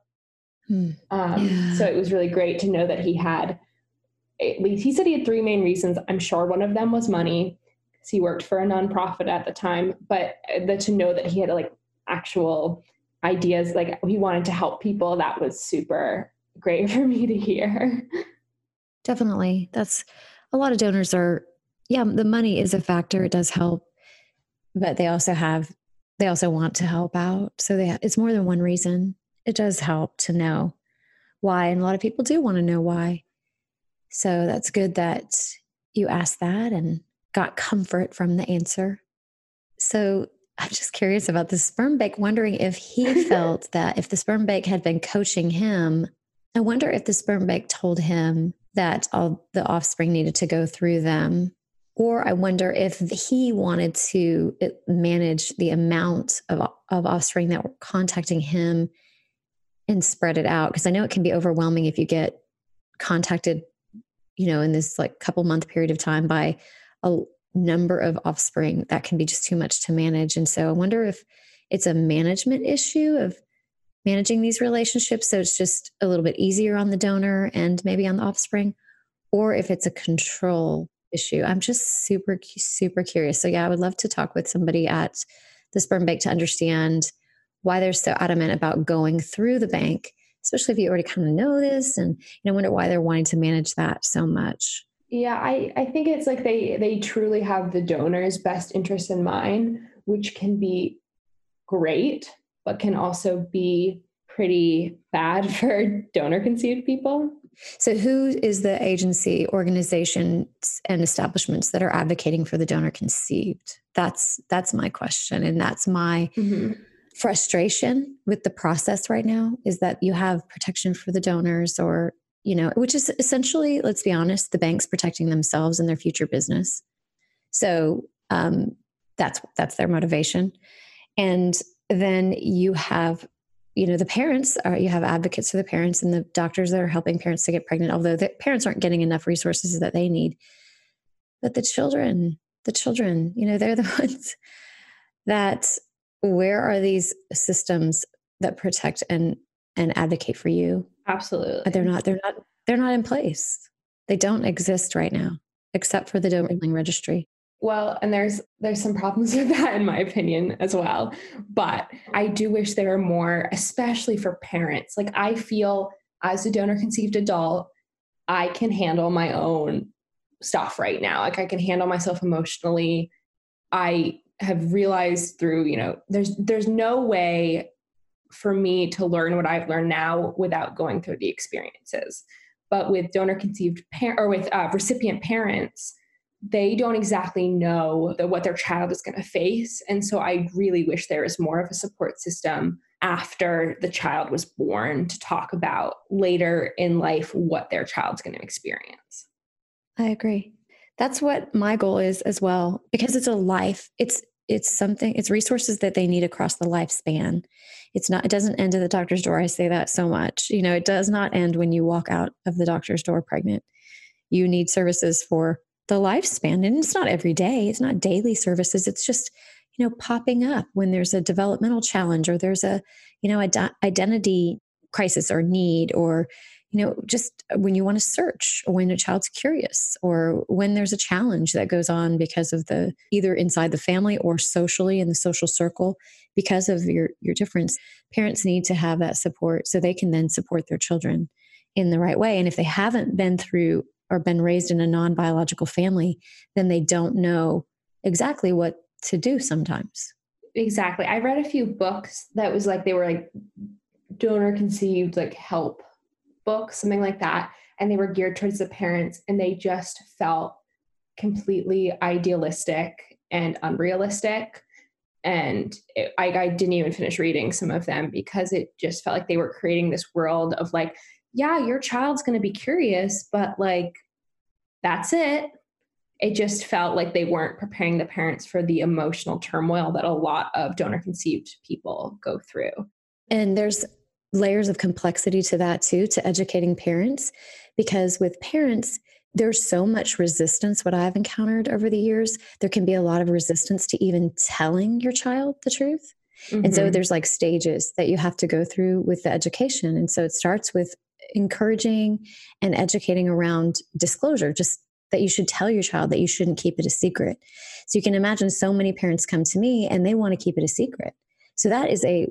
Hmm. Um, yeah. So it was really great to know that he had, at least he said he had three main reasons. I'm sure one of them was money, because he worked for a nonprofit at the time, but the, to know that he had like actual ideas, like he wanted to help people, that was super great for me to hear. Definitely. That's a lot of donors are, yeah, the money is a factor. It does help, but they also have, they also want to help out. So they, it's more than one reason. It does help to know why. And a lot of people do want to know why. So that's good that you asked that and got comfort from the answer. So I'm just curious about the sperm bank, wondering if he felt that if the sperm bank had been coaching him, I wonder if the sperm bank told him that all the offspring needed to go through them. Or I wonder if he wanted to manage the amount of, of offspring that were contacting him and spread it out. Cause I know it can be overwhelming if you get contacted, you know, in this like couple month period of time by a number of offspring, that can be just too much to manage. And so I wonder if it's a management issue of managing these relationships. So it's just a little bit easier on the donor and maybe on the offspring, or if it's a control issue. I'm just super, super curious. So yeah, I would love to talk with somebody at the sperm bank to understand why they're so adamant about going through the bank, especially if you already kind of know this, and you know, wonder why they're wanting to manage that so much. Yeah. I, I think it's like, they, they truly have the donor's best interest in mind, which can be great, but can also be pretty bad for donor conceived people. So who is the agency, organizations, and establishments that are advocating for the donor conceived? That's, that's my question. And that's my, mm-hmm. frustration with the process right now, is that you have protection for the donors, or, you know, which is essentially, let's be honest, the banks protecting themselves and their future business. So, um, that's, that's their motivation. And then you have, you know, the parents are, you have advocates for the parents and the doctors that are helping parents to get pregnant, although the parents aren't getting enough resources that they need, but the children, the children, you know, they're the ones that, where are these systems that protect and, and advocate for you? Absolutely. They're not, they're not, they're not in place. They don't exist right now, except for the donating registry. Well, and there's, there's some problems with that in my opinion as well, but I do wish there were more, especially for parents. Like I feel as a donor conceived adult, I can handle my own stuff right now. Like I can handle myself emotionally. I have realized through, you know, there's, there's no way for me to learn what I've learned now without going through the experiences. But with donor conceived parent or with uh, recipient parents, they don't exactly know that what their child is going to face. And so I really wish there was more of a support system after the child was born to talk about later in life what their child's going to experience. I agree. That's what my goal is as well, because it's a life. It's it's something, it's resources that they need across the lifespan. It's not, it doesn't end at the doctor's door. I say that so much. You know, it does not end when you walk out of the doctor's door pregnant. You need services for the lifespan. And it's not every day. It's not daily services. It's just, you know, popping up when there's a developmental challenge or there's a, you know, ad- identity crisis or need, or, you know, just when you want to search, or when a child's curious, or when there's a challenge that goes on because of the, either inside the family or socially in the social circle, because of your, your difference. Parents need to have that support so they can then support their children in the right way. And if they haven't been through or been raised in a non-biological family, then they don't know exactly what to do sometimes. Exactly. I read a few books that was like, they were like donor conceived, like help book, something like that. And they were geared towards the parents, and they just felt completely idealistic and unrealistic. And it, I, I didn't even finish reading some of them because it just felt like they were creating this world of like, yeah, your child's going to be curious, but like, that's it. It just felt like they weren't preparing the parents for the emotional turmoil that a lot of donor conceived people go through. And there's layers of complexity to that too, to educating parents, because with parents, there's so much resistance. What I've encountered over the years, there can be a lot of resistance to even telling your child the truth. Mm-hmm. And so there's like stages that you have to go through with the education. And so it starts with encouraging and educating around disclosure, just that you should tell your child, that you shouldn't keep it a secret. So you can imagine so many parents come to me and they want to keep it a secret. So that is a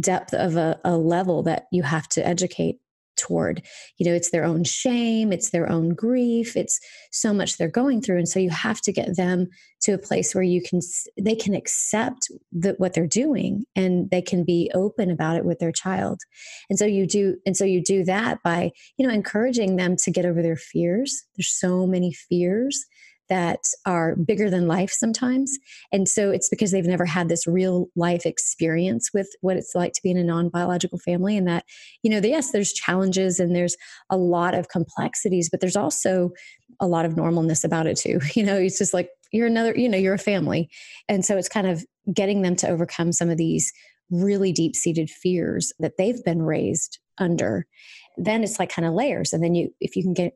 depth of a, a level that you have to educate toward. You know, it's their own shame, it's their own grief, it's so much they're going through. And so you have to get them to a place where you can, they can accept that what they're doing, and they can be open about it with their child. And so you do, and so you do that by, you know, encouraging them to get over their fears. There's so many fears that are bigger than life sometimes. And so it's because they've never had this real life experience with what it's like to be in a non-biological family. And that, you know, yes, there's challenges and there's a lot of complexities, but there's also a lot of normalness about it too. You know, it's just like, you're another, you know, you're a family. And so it's kind of getting them to overcome some of these really deep-seated fears that they've been raised under. Then it's like kind of layers. And then you, if you can get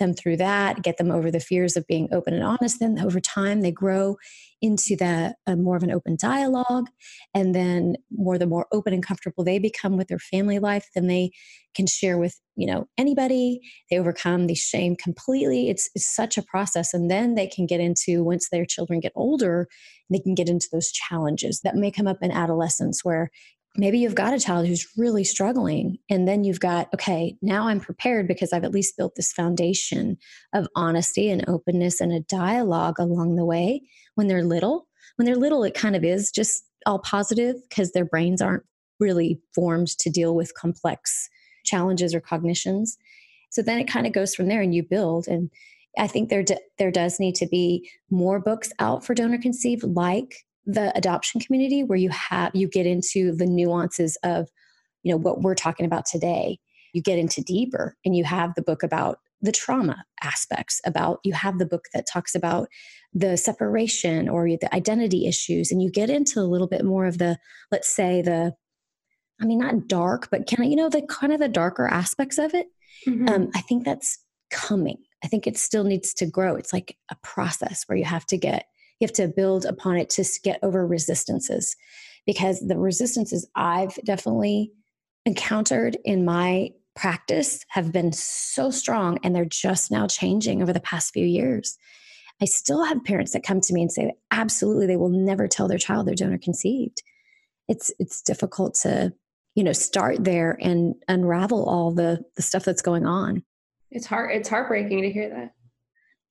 them through that, get them over the fears of being open and honest, then over time they grow into the uh, more of an open dialogue. And then more, the more open and comfortable they become with their family life, then they can share with, you know, anybody. They overcome the shame completely. It's, it's such a process. And then they can get into, once their children get older, they can get into those challenges that may come up in adolescence, where maybe you've got a child who's really struggling, and then you've got, okay, now I'm prepared because I've at least built this foundation of honesty and openness and a dialogue along the way. When they're little, when they're little, it kind of is just all positive because their brains aren't really formed to deal with complex challenges or cognitions. So then it kind of goes from there, and you build. And I think there, d- there does need to be more books out for donor conceived, like the adoption community, where you have, you get into the nuances of, you know, what we're talking about today. You get into deeper, and you have the book about the trauma aspects, about, you have the book that talks about the separation or the identity issues. And you get into a little bit more of the, let's say the, I mean, not dark, but kind of, you know, the kind of the darker aspects of it. Mm-hmm. Um, I think that's coming. I think it still needs to grow. It's like a process where you have to get, you have to build upon it to get over resistances, because the resistances I've definitely encountered in my practice have been so strong, and they're just now changing over the past few years. I still have parents that come to me and say, absolutely, they will never tell their child they're donor conceived. It's, it's difficult to, you know, start there and unravel all the, the stuff that's going on. It's hard. It's heartbreaking to hear that.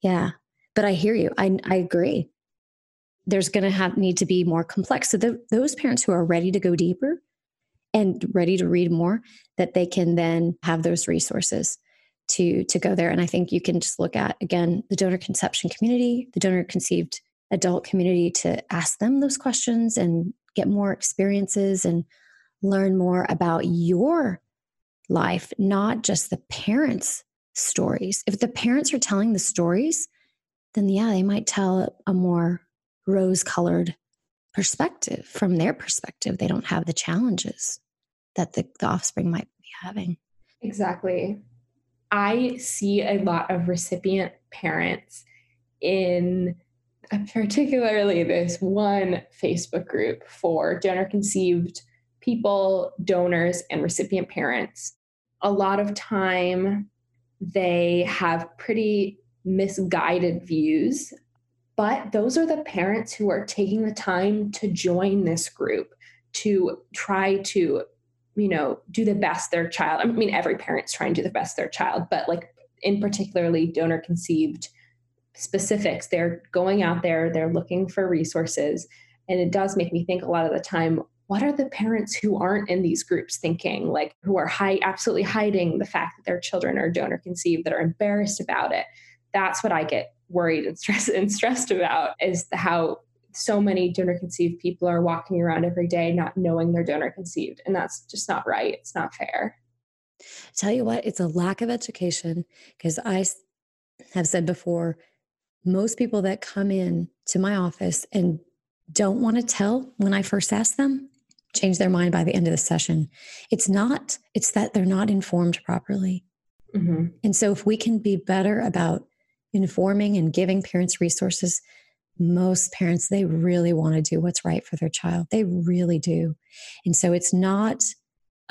Yeah. But I hear you. I, I agree. There's going to have need to be more complex. So the, those parents who are ready to go deeper and ready to read more, that they can then have those resources to, to go there. And I think you can just look at, again, the donor conception community, the donor conceived adult community, to ask them those questions and get more experiences and learn more about your life, not just the parents' stories. If the parents are telling the stories, then yeah, they might tell a more rose-colored perspective. From their perspective, they don't have the challenges that the, the offspring might be having. Exactly. I see a lot of recipient parents in particularly this one Facebook group for donor-conceived people, donors, and recipient parents. A lot of time they have pretty misguided views, but those are the parents who are taking the time to join this group to try to, you know, do the best their child. I mean, every parent's trying to do the best their child, but like in particularly donor conceived specifics, they're going out there, they're looking for resources. And it does make me think a lot of the time, what are the parents who aren't in these groups thinking, like who are high, absolutely hiding the fact that their children are donor conceived, that are embarrassed about it? That's what I get worried and stressed and stressed about, is how so many donor conceived people are walking around every day not knowing they're donor conceived. And that's just not right. It's not fair. Tell you what, it's a lack of education, because I have said before, most people that come in to my office and don't want to tell when I first ask them, change their mind by the end of the session. It's not, it's that they're not informed properly. Mm-hmm. And so if we can be better about informing and giving parents resources, most parents, they really want to do what's right for their child. They really do. And so it's not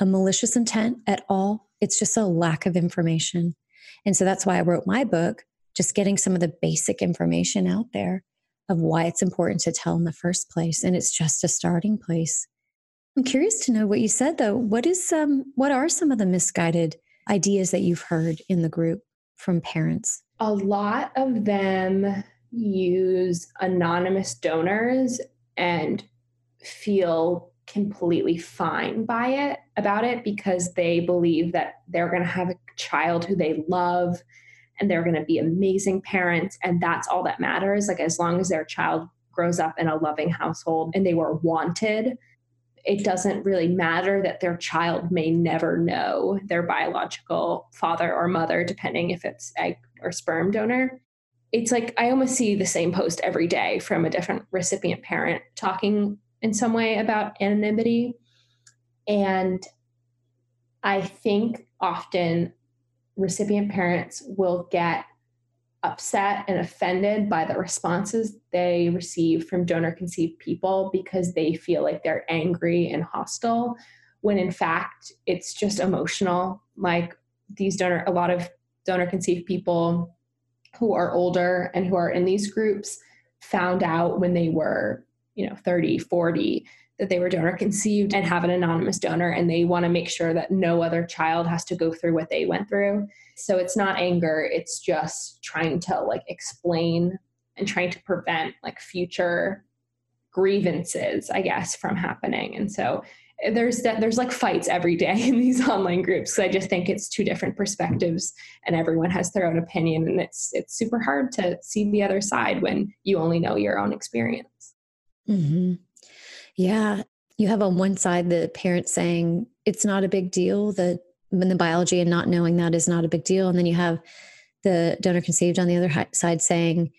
a malicious intent at all. It's just a lack of information. And so that's why I wrote my book, just getting some of the basic information out there of why it's important to tell in the first place. And it's just a starting place. I'm curious to know what you said though. What is some, what are some of the misguided ideas that you've heard in the group from parents? A lot of them use anonymous donors and feel completely fine by it, about it, because they believe that they're going to have a child who they love and they're going to be amazing parents. And that's all that matters. Like, as long as their child grows up in a loving household and they were wanted, it doesn't really matter that their child may never know their biological father or mother, depending if it's egg or sperm donor. It's like, I almost see the same post every day from a different recipient parent talking in some way about anonymity. And I think often recipient parents will get upset and offended by the responses they receive from donor-conceived people because they feel like they're angry and hostile, when in fact, it's just emotional. Like these donor, a lot of donor-conceived people who are older and who are in these groups found out when they were, you know, thirty, forty, that they were donor-conceived and have an anonymous donor, and they want to make sure that no other child has to go through what they went through. So it's not anger, it's just trying to like explain and trying to prevent like future grievances, I guess, from happening. And so there's that, there's like fights every day in these online groups. So I just think it's two different perspectives and everyone has their own opinion, and it's, it's super hard to see the other side when you only know your own experience. Mm-hmm. Yeah. You have on one side the parents saying it's not a big deal, that when the biology and not knowing that is not a big deal. And then you have the donor conceived on the other side saying,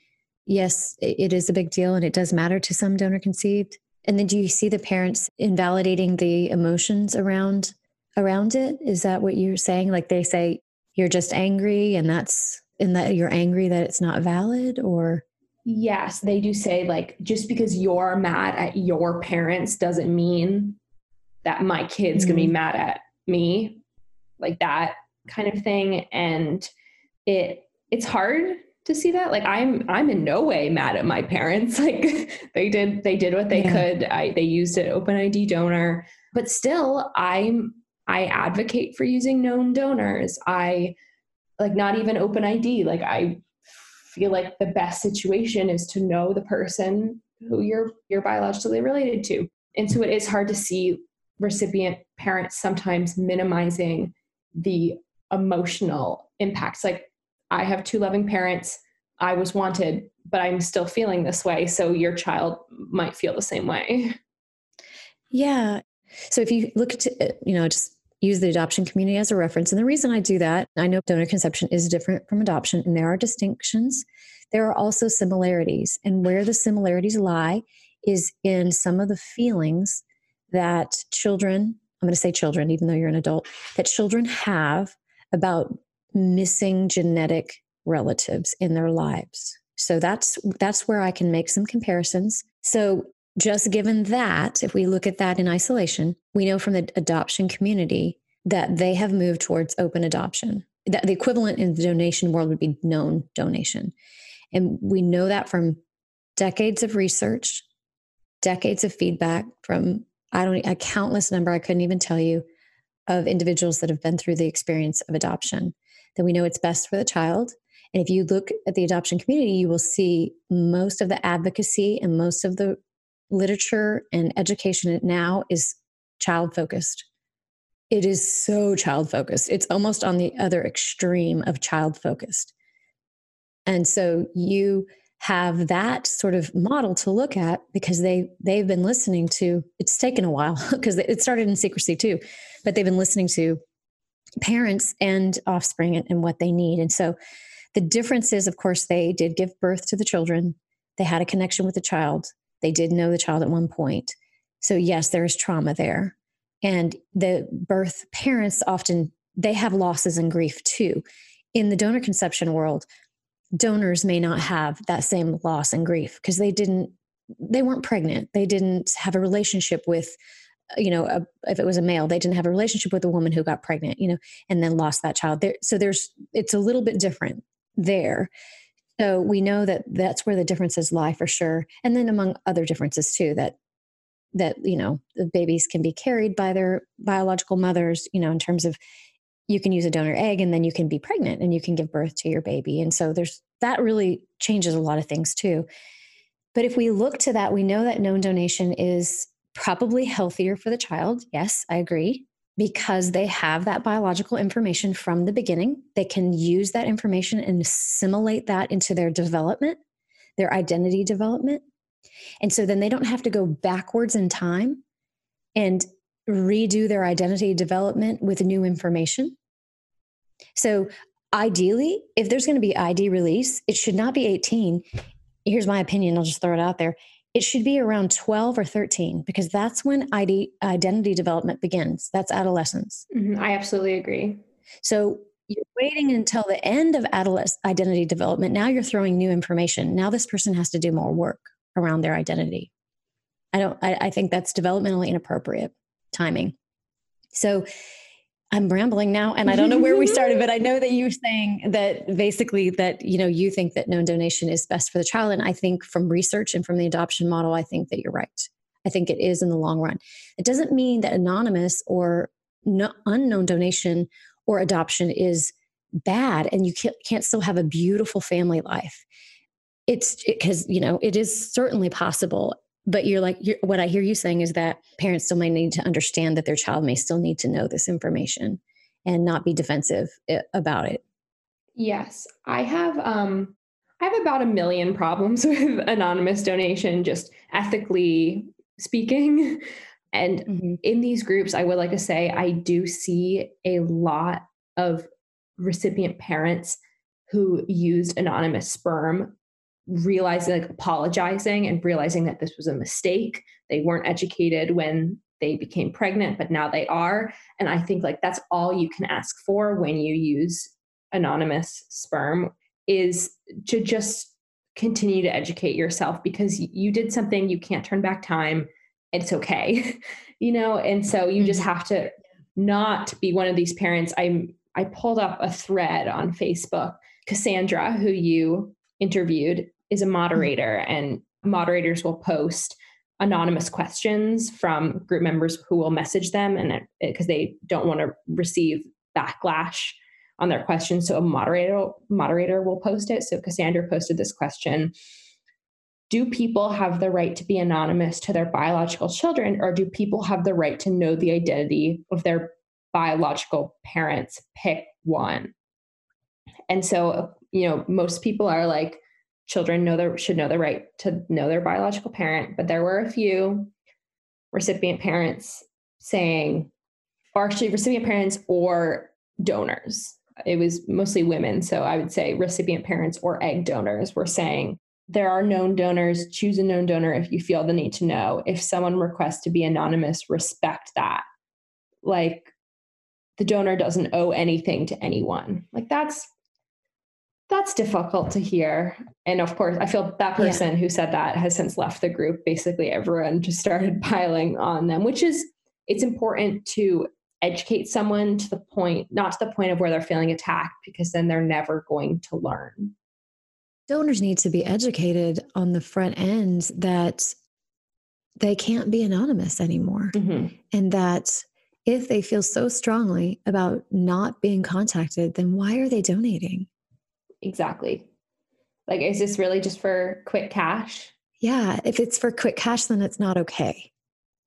yes, it is a big deal and it does matter to some donor conceived. And then do you see the parents invalidating the emotions around, around it? Is that what you're saying? Like they say, you're just angry and that's, and that you're angry that it's not valid, or? Yes, they do say like, just because you're mad at your parents doesn't mean that my kid's mm-hmm. gonna be mad at me, like that kind of thing. And it it's hard to see that. Like I'm I'm in no way mad at my parents. Like they did they did what they yeah. could. I, they used an open I D donor, but still I'm I advocate for using known donors. I like not even open I D. Like I. feel like the best situation is to know the person who you're, you're biologically related to. And so it is hard to see recipient parents sometimes minimizing the emotional impacts. Like I have two loving parents, I was wanted, but I'm still feeling this way. So your child might feel the same way. Yeah. So if you look to, you know, just use the adoption community as a reference. And the reason I do that, I know donor conception is different from adoption, and there are distinctions. There are also similarities. And where the similarities lie is in some of the feelings that children, I'm going to say children, even though you're an adult, that children have about missing genetic relatives in their lives. So that's, that's where I can make some comparisons. So just given that, if we look at that in isolation, we know from the adoption community that they have moved towards open adoption. That the equivalent in the donation world would be known donation. And we know that from decades of research, decades of feedback from, I don't, a countless number, I couldn't even tell you, of individuals that have been through the experience of adoption, that we know it's best for the child. And if you look at the adoption community, you will see most of the advocacy and most of the literature and education now is child focused. It is so child focused. It's almost on the other extreme of child focused. And so you have that sort of model to look at because they, they've been listening to, it's taken a while because it started in secrecy too, but they've been listening to parents and offspring and, and what they need. And so the difference is, of course, they did give birth to the children. They had a connection with the child. They did know the child at one point. So yes, there is trauma there. And the birth parents often, they have losses and grief too. In the donor conception world, donors may not have that same loss and grief because they didn't, they weren't pregnant. They didn't have a relationship with, you know, a, if it was a male, they didn't have a relationship with a woman who got pregnant, you know, and then lost that child there. So there's, it's a little bit different there. So we know that that's where the differences lie for sure. And then among other differences too, that, that, you know, the babies can be carried by their biological mothers, you know, in terms of you can use a donor egg and then you can be pregnant and you can give birth to your baby. And so there's, that really changes a lot of things too. But if we look to that, we know that known donation is probably healthier for the child. Yes, I agree. Because they have that biological information from the beginning. They can use that information and assimilate that into their development, their identity development. And so then they don't have to go backwards in time and redo their identity development with new information. So ideally, if there's going to be I D release, it should not be eighteen. Here's my opinion. I'll just throw it out there. It should be around twelve or thirteen because that's when I D, identity development begins. That's adolescence. Mm-hmm. I absolutely agree. So you're waiting until the end of adolescent identity development. Now you're throwing new information. Now this person has to do more work around their identity. I don't, I, I think that's developmentally inappropriate timing. So I'm rambling now and I don't know where we started, but I know that you're saying that basically that, you know, you think that known donation is best for the child. And I think from research and from the adoption model, I think that you're right. I think it is in the long run. It doesn't mean that anonymous or no, unknown donation or adoption is bad and you can't, can't still have a beautiful family life. It's because, it, you know, it is certainly possible. But you're like, you're, what I hear you saying is that parents still may need to understand that their child may still need to know this information and not be defensive about it. Yes. I have, um, I have about a million problems with anonymous donation, just ethically speaking. And mm-hmm. in these groups, I would like to say, I do see a lot of recipient parents who used anonymous sperm realizing, like apologizing and realizing that this was a mistake. They weren't educated when they became pregnant, but now they are. And I think like, that's all you can ask for when you use anonymous sperm is to just continue to educate yourself because you did something, you can't turn back time. It's okay. You know? And so you just have to not be one of these parents. I'm, I pulled up a thread on Facebook, Cassandra, who you interviewed, is a moderator, and moderators will post anonymous questions from group members who will message them, and because they don't want to receive backlash on their questions. So a moderator moderator will post it. So Cassandra posted this question: do people have the right to be anonymous to their biological children, or do people have the right to know the identity of their biological parents? Pick one. And so, you know, most people are like, children know their, should know the right to know their biological parent, but there were a few recipient parents saying, or actually recipient parents or donors. It was mostly women. So I would say recipient parents or egg donors were saying, there are known donors, choose a known donor if you feel the need to know. If someone requests to be anonymous, respect that. Like, the donor doesn't owe anything to anyone. Like, that's, that's difficult to hear. And of course, I feel that person yeah. who said that has since left the group. Basically, everyone just started piling on them, which is, it's important to educate someone to the point, not to the point of where they're feeling attacked, because then they're never going to learn. Donors need to be educated on the front end that they can't be anonymous anymore. Mm-hmm. And that if they feel so strongly about not being contacted, then why are they donating? Exactly. Like, is this really just for quick cash? Yeah. If it's for quick cash, then it's not okay.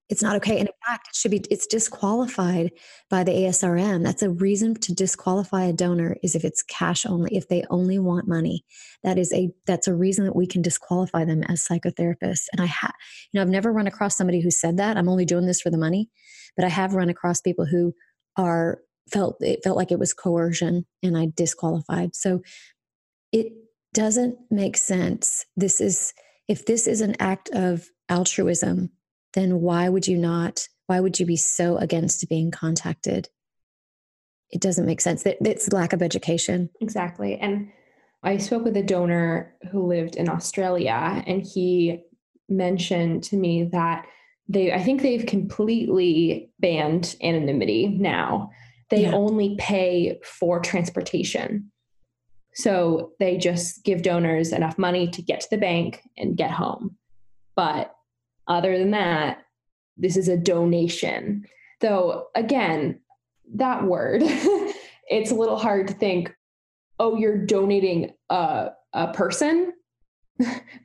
It's not okay. And in fact, it should be, it's disqualified by the A S R M. That's a reason to disqualify a donor, is if it's cash only, if they only want money. That is a, that's a reason that we can disqualify them as psychotherapists. And I have, you know, I've never run across somebody who said that, I'm only doing this for the money, but I have run across people who are felt, it felt like it was coercion and I disqualified. So it doesn't make sense. This is, if this is an act of altruism, then why would you not, why would you be so against being contacted? It doesn't make sense. It's lack of education. Exactly. And I spoke with a donor who lived in Australia, and he mentioned to me that they, I think they've completely banned anonymity now. They yeah. only pay for transportation. So they just give donors enough money to get to the bank and get home. But other than that, this is a donation. Though, again, that word, it's a little hard to think, oh, you're donating a, a person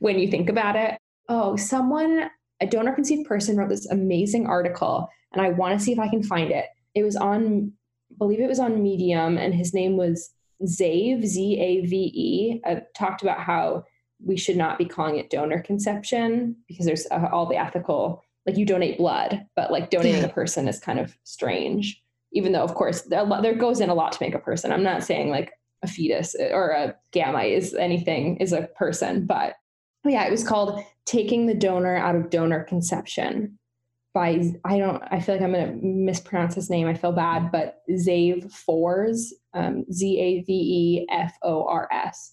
when you think about it. Oh, someone, a donor-conceived person wrote this amazing article, and I want to see if I can find it. It was on, I believe it was on Medium, and his name was Zave, Z A V E. I talked about how we should not be calling it donor conception, because there's uh, all the ethical, like, you donate blood, but like donating yeah. a person is kind of strange, even though of course there, there goes in a lot to make a person. I'm not saying like a fetus or a gamete is anything is a person, but yeah, it was called Taking the Donor Out of Donor Conception by, I don't, I feel like I'm going to mispronounce his name. I feel bad, but Zavefors, um, Z A V E F O R S.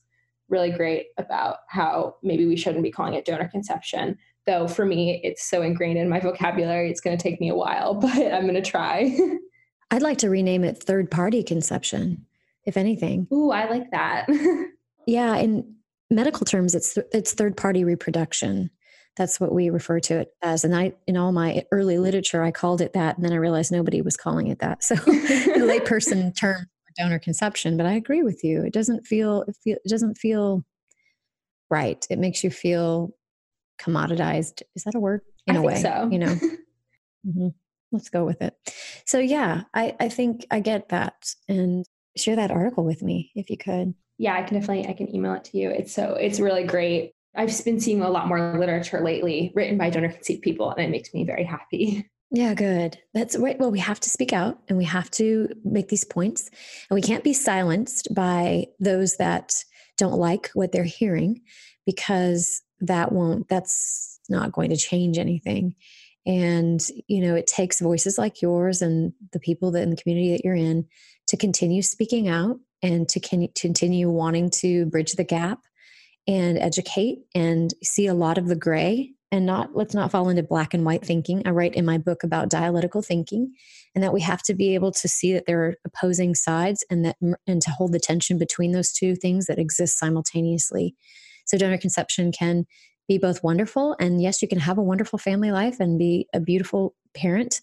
Really great about how maybe we shouldn't be calling it donor conception. Though for me, it's so ingrained in my vocabulary, it's going to take me a while, but I'm going to try. I'd like to rename it third party conception, if anything. Ooh, I like that. Yeah. In medical terms, it's, th- it's third party reproduction. That's what we refer to it as. And I, in all my early literature, I called it that. And then I realized nobody was calling it that. So the layperson term, donor conception. But I agree with you. It doesn't feel, it, feel, it doesn't feel right. It makes you feel commoditized. Is that a word? In I a think way, so. You know, mm-hmm. Let's go with it. So yeah, I, I think I get that, and share that article with me if you could. Yeah, I can definitely, I can email it to you. It's so, it's really great. I've been seeing a lot more literature lately written by donor conceived people, and it makes me very happy. Yeah, good. That's right. Well, we have to speak out, and we have to make these points, and we can't be silenced by those that don't like what they're hearing, because that won't, that's not going to change anything. And, you know, it takes voices like yours and the people that in the community that you're in to continue speaking out and to continue wanting to bridge the gap and educate and see a lot of the gray. And not, let's not fall into black and white thinking. I write in my book about dialectical thinking, and that we have to be able to see that there are opposing sides, and that, and to hold the tension between those two things that exist simultaneously. So donor conception can be both wonderful, and yes, you can have a wonderful family life and be a beautiful parent,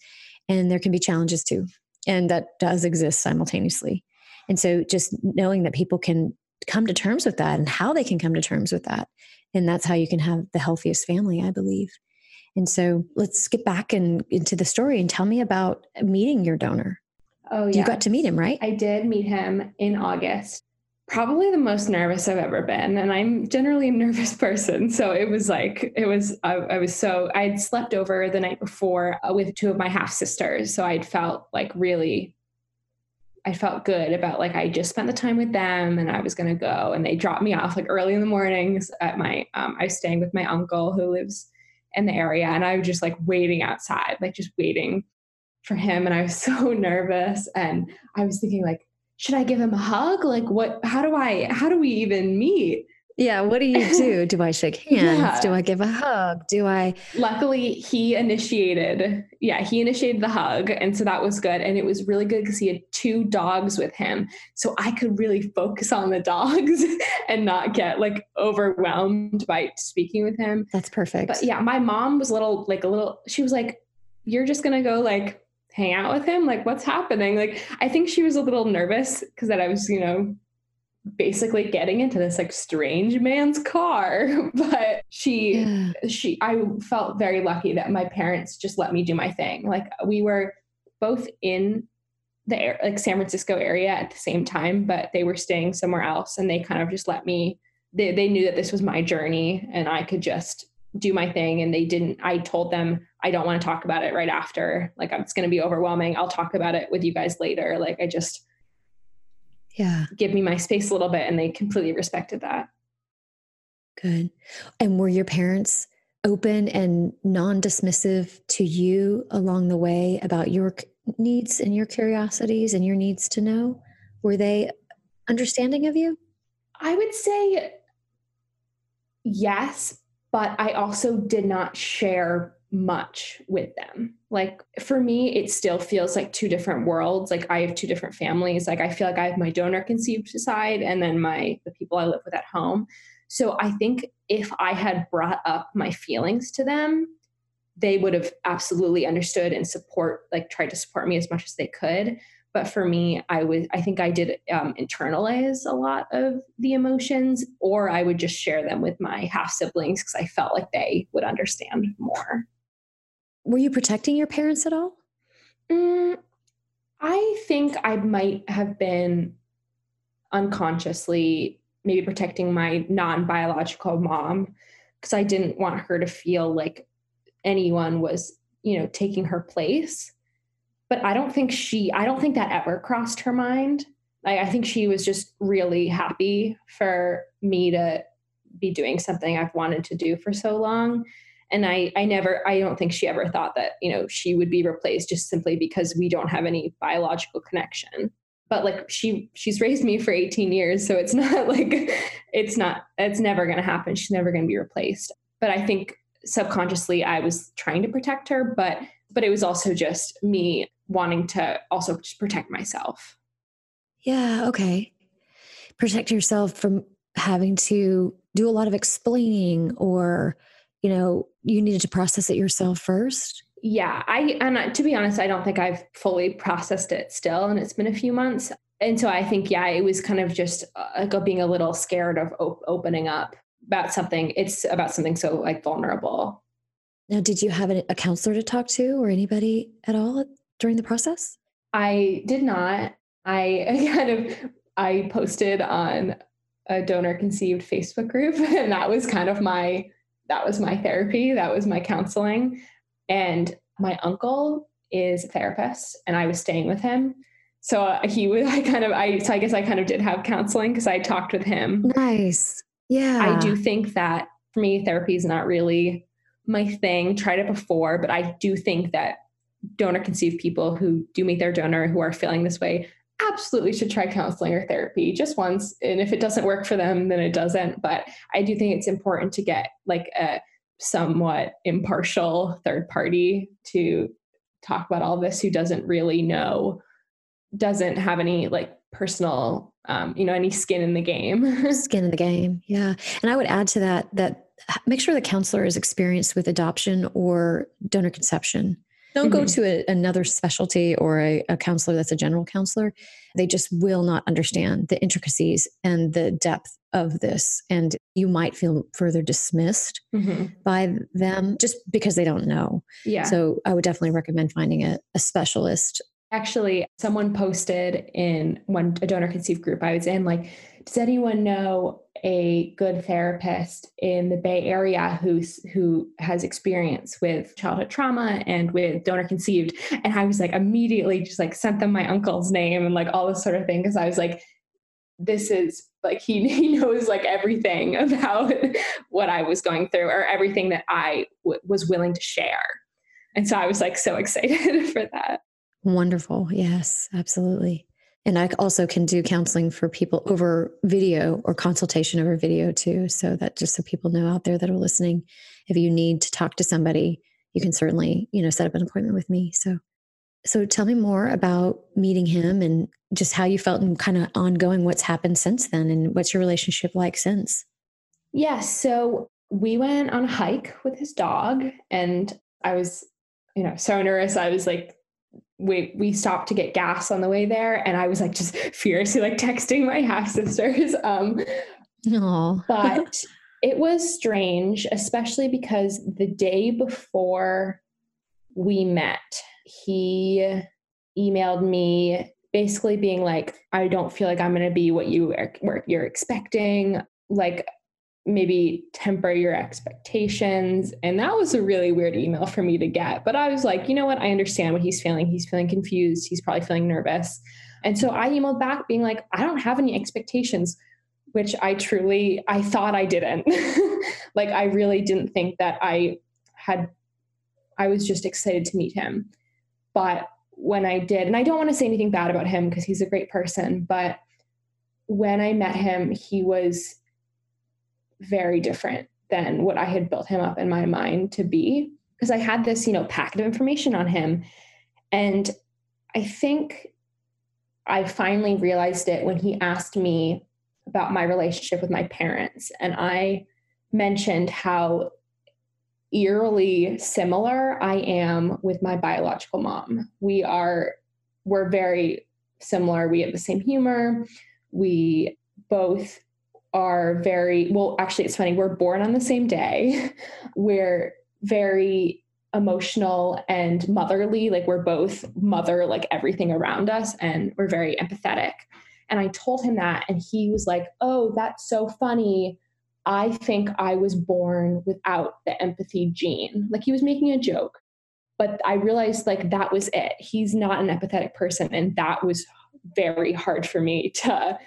and there can be challenges too. And that does exist simultaneously. And so just knowing that people can come to terms with that, and how they can come to terms with that. And that's how you can have the healthiest family, I believe. And so let's get back and into the story, and tell me about meeting your donor. Oh, yeah. You got to meet him, right? I did meet him in August. probably the most nervous I've ever been. And I'm generally a nervous person. So it was like, it was, I, I was so, I'd slept over the night before with two of my half sisters. So I'd felt like really, I felt good about like, I just spent the time with them and I was going to go. And they dropped me off like early in the mornings at my, um, I was staying with my uncle who lives in the area. And I was just like waiting outside, like just waiting for him. And I was so nervous. And I was thinking like, should I give him a hug? Like what, how do I, how do we even meet? Yeah. What do you do? Do I shake hands? Yeah. Do I give a hug? Do I? Luckily he initiated, yeah, he initiated the hug. And so that was good. And it was really good because he had two dogs with him. So I could really focus on the dogs and not get like overwhelmed by speaking with him. That's perfect. But yeah, my mom was a little like a little, she was like, you're just going to go like hang out with him? Like what's happening? Like, I think she was a little nervous because that I was, you know, basically getting into this like strange man's car, but she, yeah. she, I felt very lucky that my parents just let me do my thing. Like we were both in the air, like San Francisco area at the same time, but they were staying somewhere else and they kind of just let me, they, they knew that this was my journey and I could just do my thing. And they didn't, I told them, I don't want to talk about it right after. Like, it's going to be overwhelming. I'll talk about it with you guys later. Like I just, yeah, give me my space a little bit. And they completely respected that. Good. And were your parents open and non-dismissive to you along the way about your needs and your curiosities and your needs to know? Were they understanding of you? I would say yes, but I also did not share much with them. Like for me, it still feels like two different worlds. Like I have two different families. Like I feel like I have my donor conceived side and then my, the people I live with at home. So I think if I had brought up my feelings to them, they would have absolutely understood and support, like tried to support me as much as they could. But for me, I would, I think I did um, internalize a lot of the emotions, or I would just share them with my half siblings because I felt like they would understand more. Were you protecting your parents at all? Mm, I think I might have been unconsciously maybe protecting my non-biological mom because I didn't want her to feel like anyone was, you know, taking her place. But I don't think she, I don't think that ever crossed her mind. Like, I think she was just really happy for me to be doing something I've wanted to do for so long. And I, I never, I don't think she ever thought that, you know, she would be replaced just simply because we don't have any biological connection. But like she, she's raised me for eighteen years. So it's not like, it's not, it's never going to happen. She's never going to be replaced. But I think subconsciously I was trying to protect her, but, but it was also just me wanting to also just protect myself. Yeah. Okay. Protect yourself from having to do a lot of explaining or, you know, you needed to process it yourself first. Yeah. I, and to be honest, I don't think I've fully processed it still. And it's been a few months. And so I think, yeah, it was kind of just like uh, being a little scared of op- opening up about something. It's about something so like vulnerable. Now, did you have a counselor to talk to or anybody at all during the process? I did not. I kind of, I posted on a donor conceived Facebook group and that was kind of my, that was my therapy. That was my counseling. And my uncle is a therapist and I was staying with him. So uh, he was, I kind of, I, so I guess I kind of did have counseling because I talked with him. Nice. Yeah. I do think that for me, therapy is not really my thing. Tried it before, but I do think that donor conceived people who do meet their donor, who are feeling this way, absolutely should try counseling or therapy just once. And if it doesn't work for them, then it doesn't. But I do think it's important to get like a somewhat impartial third party to talk about all this, who doesn't really know, doesn't have any like personal, um, you know, any skin in the game. Skin in the game. Yeah. And I would add to that, that make sure the counselor is experienced with adoption or donor conception. Don't mm-hmm. go to a, another specialty or a, a counselor that's a general counselor. They just will not understand the intricacies and the depth of this. And you might feel further dismissed mm-hmm. by them just because they don't know. Yeah. So I would definitely recommend finding a, a specialist Actually, someone posted in one, a donor conceived group I was in, like, does anyone know a good therapist in the Bay Area who's, who has experience with childhood trauma and with donor conceived? And I was like, immediately just like sent them my uncle's name and like all this sort of thing. Cause I was like, this is like, he, he knows like everything about what I was going through or everything that I w- was willing to share. And so I was like, so excited for that. Wonderful. Yes, absolutely. And I also can do counseling for people over video or consultation over video too. So that just so people know out there that are listening, if you need to talk to somebody, you can certainly, you know, set up an appointment with me. So, so tell me more about meeting him and just how you felt and kind of ongoing what's happened since then and what's your relationship like since? Yeah. So we went on a hike with his dog and I was, you know, so nervous. I was like, we, we stopped to get gas on the way there. And I was like, just furiously like texting my half sisters. Um, but it was strange, especially because the day before we met, he emailed me basically being like, I don't feel like I'm going to be what you were, you're expecting. Like maybe temper your expectations. And that was a really weird email for me to get. But I was like, you know what? I understand what he's feeling. He's feeling confused. He's probably feeling nervous. And so I emailed back being like, I don't have any expectations, which I truly, I thought I didn't. Like, I really didn't think that I had, I was just excited to meet him. But when I did, and I don't want to say anything bad about him because he's a great person, but when I met him, he was very different than what I had built him up in my mind to be. Cause I had this, you know, packet of information on him. And I think I finally realized it when he asked me about my relationship with my parents. And I mentioned how eerily similar I am with my biological mom. We are, we're very similar. We have the same humor. We both are very, well, actually it's funny. We're born on the same day. We're very emotional and motherly. Like we're both mother, like everything around us. And we're very empathetic. And I told him that, and he was like, oh, that's so funny. I think I was born without the empathy gene. Like he was making a joke, but I realized like that was it. He's not an empathetic person. And that was very hard for me to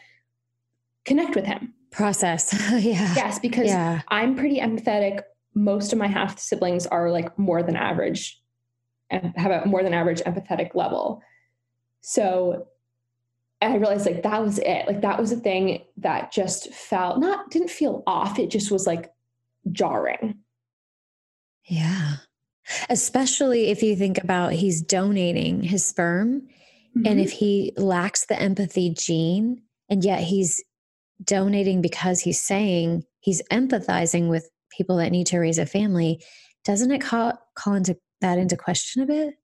connect with him. Process. Yeah. Yes. Because yeah. I'm pretty empathetic. Most of my half siblings are like more than average and have a more than average empathetic level. So I realized like, that was it. Like that was a thing that just felt not, didn't feel off. It just was like jarring. Yeah. Especially if you think about he's donating his sperm mm-hmm. and if he lacks the empathy gene and yet he's donating because he's saying he's empathizing with people that need to raise a family. Doesn't it call, call into that into question a bit?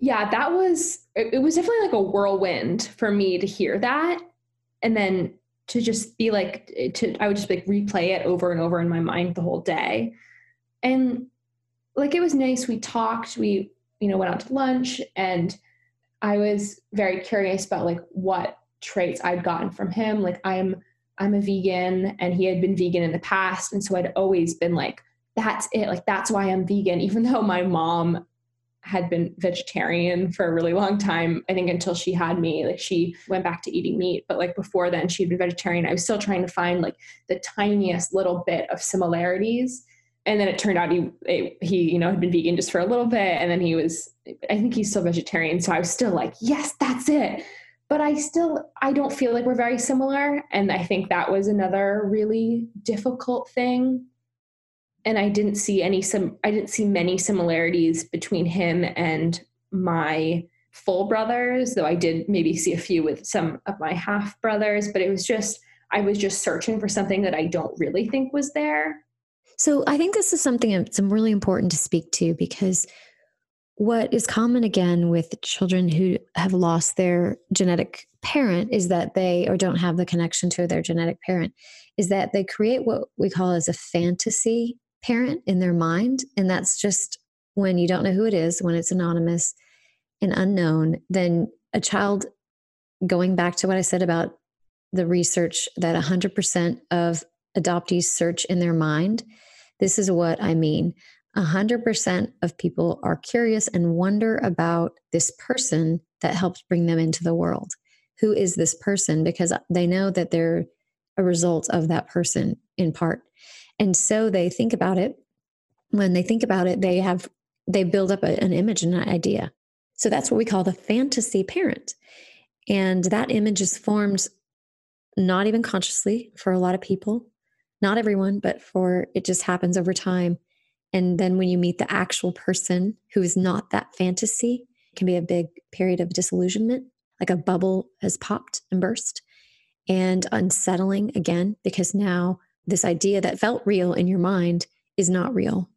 Yeah, that was, it was definitely like a whirlwind for me to hear that. And then to just be like, to, I would just like replay it over and over in my mind the whole day. And like, it was nice. We talked, we, you know, went out to lunch and I was very curious about like what traits I'd gotten from him. Like I'm, I'm a vegan and he had been vegan in the past. And so I'd always been like, that's it. Like, that's why I'm vegan. Even though my mom had been vegetarian for a really long time. I think until she had me, like she went back to eating meat, but like before then she'd been vegetarian. I was still trying to find like the tiniest little bit of similarities. And then it turned out he, he, you know, had been vegan just for a little bit. And then he was, I think he's still vegetarian. So I was still like, yes, that's it. But I still, I don't feel like we're very similar. And I think that was another really difficult thing. And I didn't see any, some, I didn't see many similarities between him and my full brothers, though I did maybe see a few with some of my half brothers, but it was just, I was just searching for something that I don't really think was there. So I think this is something that's really important to speak to, because what is common again with children who have lost their genetic parent is that they, or don't have the connection to their genetic parent, is that they create what we call as a fantasy parent in their mind. And that's just when you don't know who it is, when it's anonymous. and unknown, then a child, going back to what I said about the research that one hundred percent of adoptees search in their mind, this is what I mean. one hundred percent of people are curious and wonder about this person that helped bring them into the world. Who is this person? Because they know that they're a result of that person in part. And so they think about it. When they think about it, they have, they build up a, an image and an idea. So that's what we call the fantasy parent. And that image is formed not even consciously for a lot of people, not everyone, but for, it just happens over time. And then when you meet the actual person who is not that fantasy, it can be a big period of disillusionment, like a bubble has popped and burst, and unsettling again, because now this idea that felt real in your mind is not real.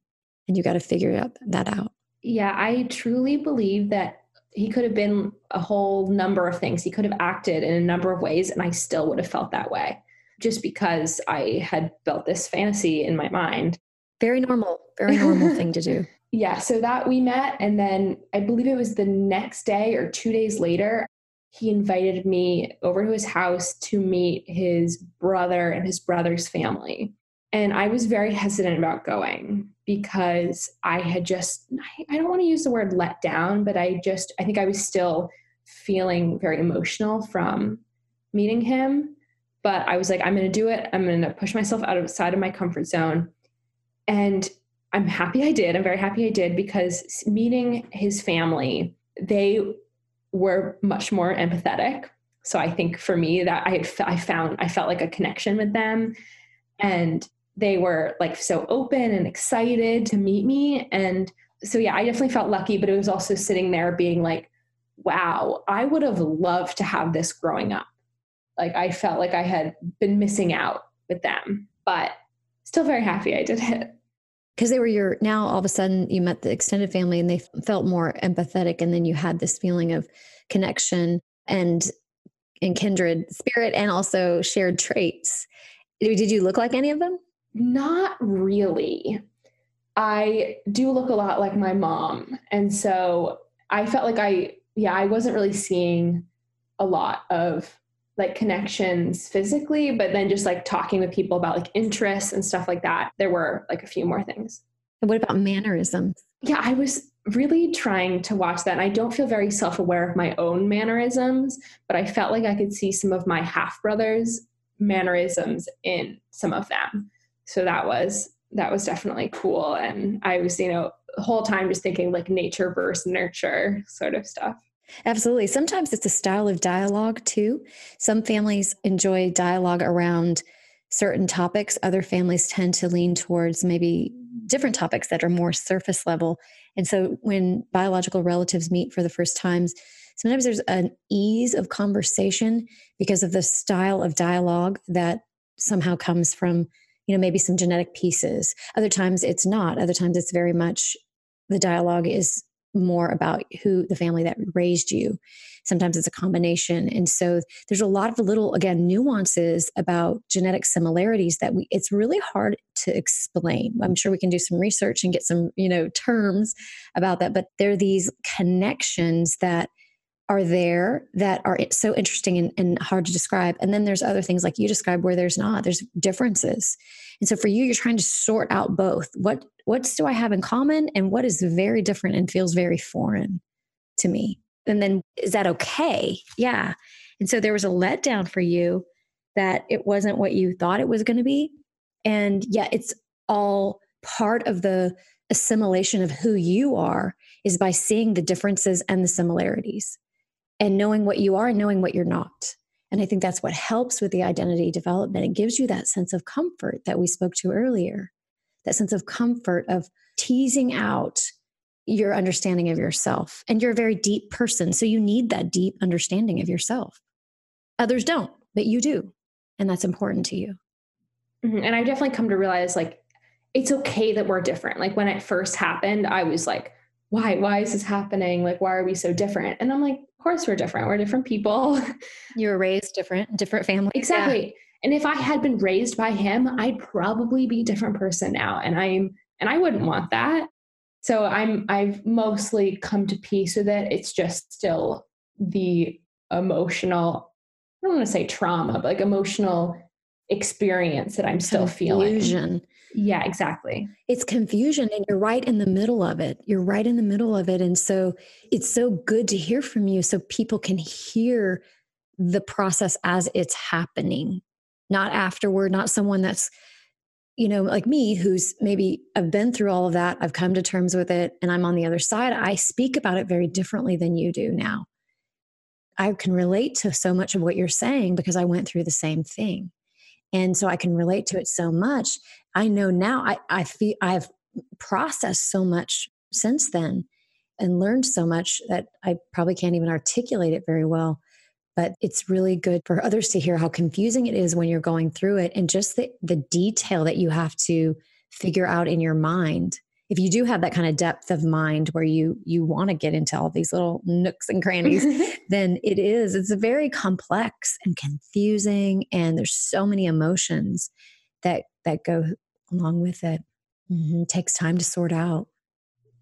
And you got to figure out that out. Yeah. I truly believe that he could have been a whole number of things. He could have acted in a number of ways, and I still would have felt that way just because I had built this fantasy in my mind. Very normal, very normal thing to do. Yeah. So that we met, and then I believe it was the next day or two days later, he invited me over to his house to meet his brother and his brother's family. And I was very hesitant about going because I had just, I don't want to use the word let down, but I just, I think I was still feeling very emotional from meeting him. But I was like, I'm going to do it. I'm going to push myself outside of my comfort zone. And I'm happy I did. I'm very happy I did, because meeting his family, they were much more empathetic. So I think for me that I had, I found, I felt like a connection with them, and they were like so open and excited to meet me. And so, yeah, I definitely felt lucky, but it was also sitting there being like, wow, I would have loved to have this growing up. Like I felt like I had been missing out with them, but still very happy I did it. Because they were your, now all of a sudden you met the extended family and they felt more empathetic. And then you had this feeling of connection and, and kindred spirit, and also shared traits. Did you look like any of them? Not really. I do look a lot like my mom. And so I felt like I, yeah, I wasn't really seeing a lot of like connections physically, but then just like talking with people about like interests and stuff like that, there were like a few more things. And what about mannerisms? Yeah, I was really trying to watch that. And I don't feel very self-aware of my own mannerisms, but I felt like I could see some of my half-brothers' mannerisms in some of them. So that was, that was definitely cool. And I was, you know, the whole time just thinking like nature versus nurture sort of stuff. Absolutely. Sometimes it's a style of dialogue too. Some families enjoy dialogue around certain topics. Other families tend to lean towards maybe different topics that are more surface level. And so when biological relatives meet for the first times, sometimes there's an ease of conversation because of the style of dialogue that somehow comes from, you know, maybe some genetic pieces. Other times it's not. Other times it's very much the dialogue is more about who the family that raised you. Sometimes it's a combination. And so there's a lot of little, again, nuances about genetic similarities that we, it's really hard to explain. I'm sure we can do some research and get some, you know, terms about that, but there are these connections that are there that are so interesting and, and hard to describe. And then there's other things like you described where there's not, there's differences. And so for you, you're trying to sort out both. What, what's do I have in common, and what is very different and feels very foreign to me? And then is that okay? Yeah. And so there was a letdown for you that it wasn't what you thought it was going to be. And yet it's all part of the assimilation of who you are, is by seeing the differences and the similarities, and knowing what you are and knowing what you're not. And I think that's what helps with the identity development. It gives you that sense of comfort that we spoke to earlier, that sense of comfort of teasing out your understanding of yourself. And you're a very deep person, so you need that deep understanding of yourself. Others don't, but you do. And that's important to you. Mm-hmm. And I've definitely come to realize, like, it's okay that we're different. Like when it first happened, I was like, why, why is this happening? Like, why are we so different? And I'm like, of course we're different. We're different people. You were raised different, different family. Exactly. Yeah. And if I had been raised by him, I'd probably be a different person now. And I'm, and I wouldn't want that. So I'm, I've mostly come to peace with it. It's just still the emotional, I don't want to say trauma, but like emotional experience that I'm still feeling. Confusion. Yeah, exactly. It's confusion, and you're right in the middle of it. You're right in the middle of it. And so it's so good to hear from you so people can hear the process as it's happening, not afterward, not someone that's, you know, like me, who's maybe I've been through all of that. I've come to terms with it and I'm on the other side. I speak about it very differently than you do now. I can relate to so much of what you're saying because I went through the same thing. And so I can relate to it so much. I know now I, I feel I've processed so much since then and learned so much that I probably can't even articulate it very well. But it's really good for others to hear how confusing it is when you're going through it, and just the, the detail that you have to figure out in your mind. If you do have that kind of depth of mind where you you want to get into all these little nooks and crannies, then it is, it's very complex and confusing. And there's so many emotions that, that go along with it. Mm-hmm. It takes time to sort out.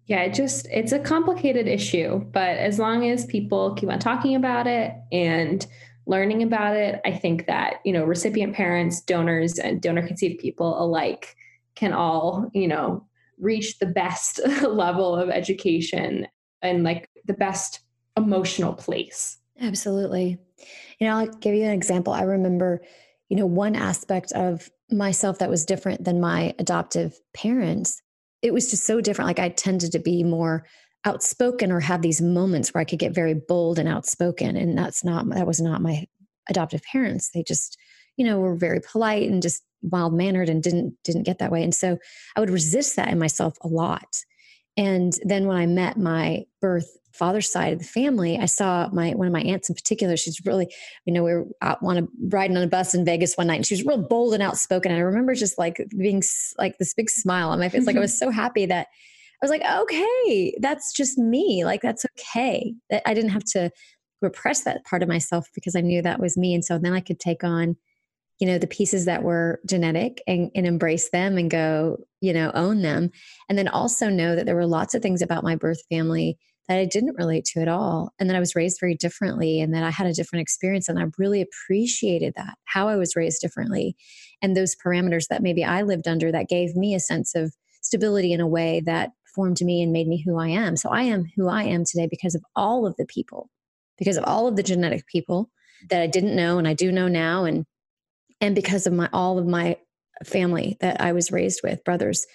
Yeah, it just, it's a complicated issue, but as long as people keep on talking about it and learning about it, I think that, you know, recipient parents, donors, and donor conceived people alike can all, you know, reach the best level of education and like the best emotional place. Absolutely. You know, I'll give you an example. I remember, you know, one aspect of myself that was different than my adoptive parents. It was just so different. Like I tended to be more outspoken or have these moments where I could get very bold and outspoken. And that's not, that was not my adoptive parents. They just, you know, were very polite and just mild mannered and didn't, didn't get that way. And so I would resist that in myself a lot. And then when I met my birth father's side of the family, I saw my, one of my aunts in particular, she's really, you know, we were out on a, riding on a bus in Vegas one night, and she was real bold and outspoken. And I remember just like being like this big smile on my face. Like I was so happy that I was like, okay, that's just me. Like, that's okay. That I didn't have to repress that part of myself because I knew that was me. And so then I could take on, you know, the pieces that were genetic and, and embrace them and go, you know, own them. And then also know that there were lots of things about my birth family that I didn't relate to at all. And that I was raised very differently, and that I had a different experience. And I really appreciated that, how I was raised differently. And those parameters that maybe I lived under that gave me a sense of stability in a way that formed me and made me who I am. So I am who I am today because of all of the people, because of all of the genetic people that I didn't know and I do know now. And And because of my, all of my family that I was raised with, brothers,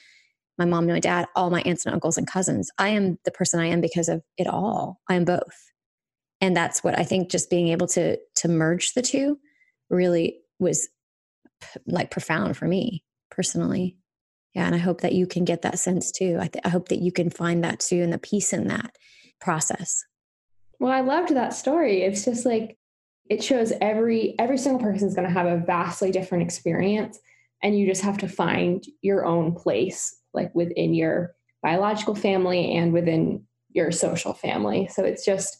my mom, my dad, all my aunts and uncles and cousins, I am the person I am because of it all. I am both. And that's what I think, just being able to, to merge the two really was p- like profound for me personally. Yeah. And I hope that you can get that sense too. I, th- I hope that you can find that too, and the peace in that process. Well, I loved that story. It's just like, it shows every, every single person is going to have a vastly different experience, and you just have to find your own place, like within your biological family and within your social family. So it's just,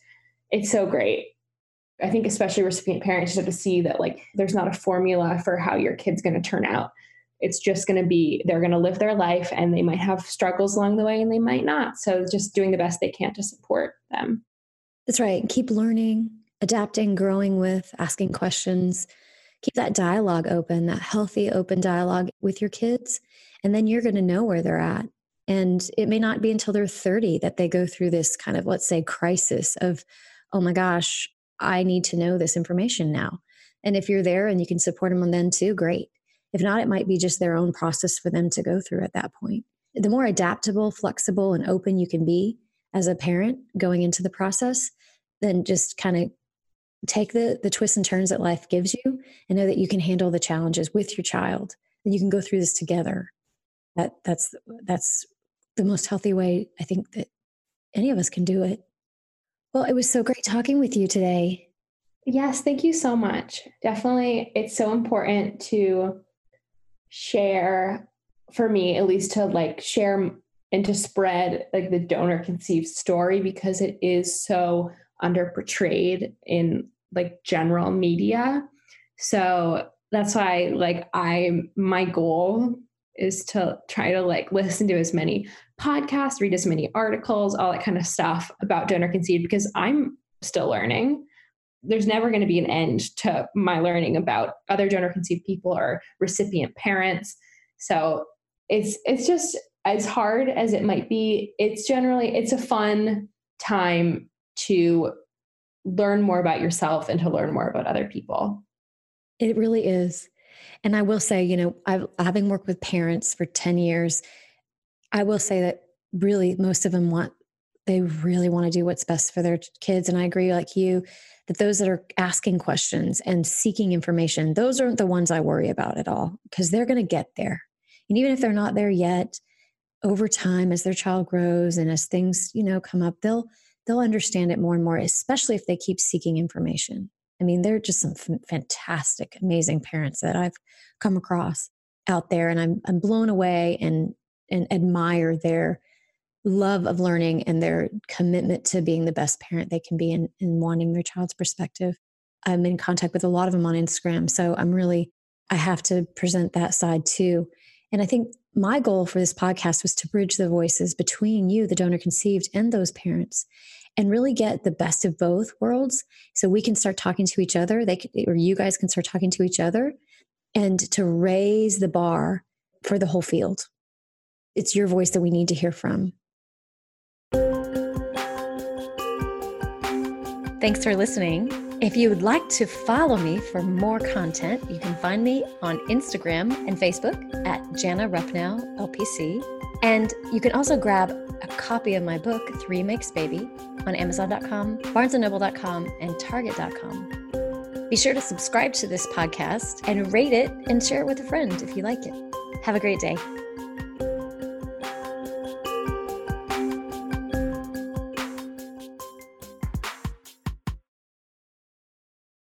it's so great. I think especially recipient parents just have to see that like, there's not a formula for how your kid's going to turn out. It's just going to be, they're going to live their life, and they might have struggles along the way and they might not. So just doing the best they can to support them. That's right. Keep learning. Adapting, growing with, asking questions. Keep that dialogue open, that healthy, open dialogue with your kids. And then you're going to know where they're at. And it may not be until they're thirty that they go through this kind of, let's say, crisis of, oh my gosh, I need to know this information now. And if you're there and you can support them on then too, great. If not, it might be just their own process for them to go through at that point. The more adaptable, flexible, and open you can be as a parent going into the process, then just kind of take the, the twists and turns that life gives you, and know that you can handle the challenges with your child, and you can go through this together. That that's, that's the most healthy way I think that any of us can do it. Well, it was so great talking with you today. Yes. Thank you so much. Definitely. It's so important to share, for me, at least, to like share and to spread like the donor conceived story, because it is so under portrayed in like general media. So that's why like I, my goal is to try to like listen to as many podcasts, read as many articles, all that kind of stuff about donor conceived, because I'm still learning. There's never going to be an end to my learning about other donor conceived people or recipient parents. So it's, it's just as hard as it might be. It's generally, it's a fun time to learn more about yourself and to learn more about other people. It really is. And I will say, you know, I've, having worked with parents for ten years, I will say that really most of them want, they really want to do what's best for their kids. And I agree like you, that those that are asking questions and seeking information, those aren't the ones I worry about at all, because they're going to get there. And even if they're not there yet, over time, as their child grows and as things, you know, come up, they'll, they'll understand it more and more, especially if they keep seeking information. I mean, there are just some f- fantastic, amazing parents that I've come across out there, and I'm, I'm blown away and, and admire their love of learning and their commitment to being the best parent they can be and, and wanting their child's perspective. I'm in contact with a lot of them on Instagram. So I'm really, I have to present that side too. And I think my goal for this podcast was to bridge the voices between you, the donor conceived, and those parents, and really get the best of both worlds, so we can start talking to each other, they can, or you guys can start talking to each other, and to raise the bar for the whole field. It's your voice that we need to hear from. Thanks for listening. If you would like to follow me for more content, you can find me on Instagram and Facebook at Jana Rupnow L P C. And you can also grab a copy of my book, Three Makes Baby, on amazon dot com, barnes and noble dot com, and target dot com. Be sure to subscribe to this podcast and rate it and share it with a friend if you like it. Have a great day.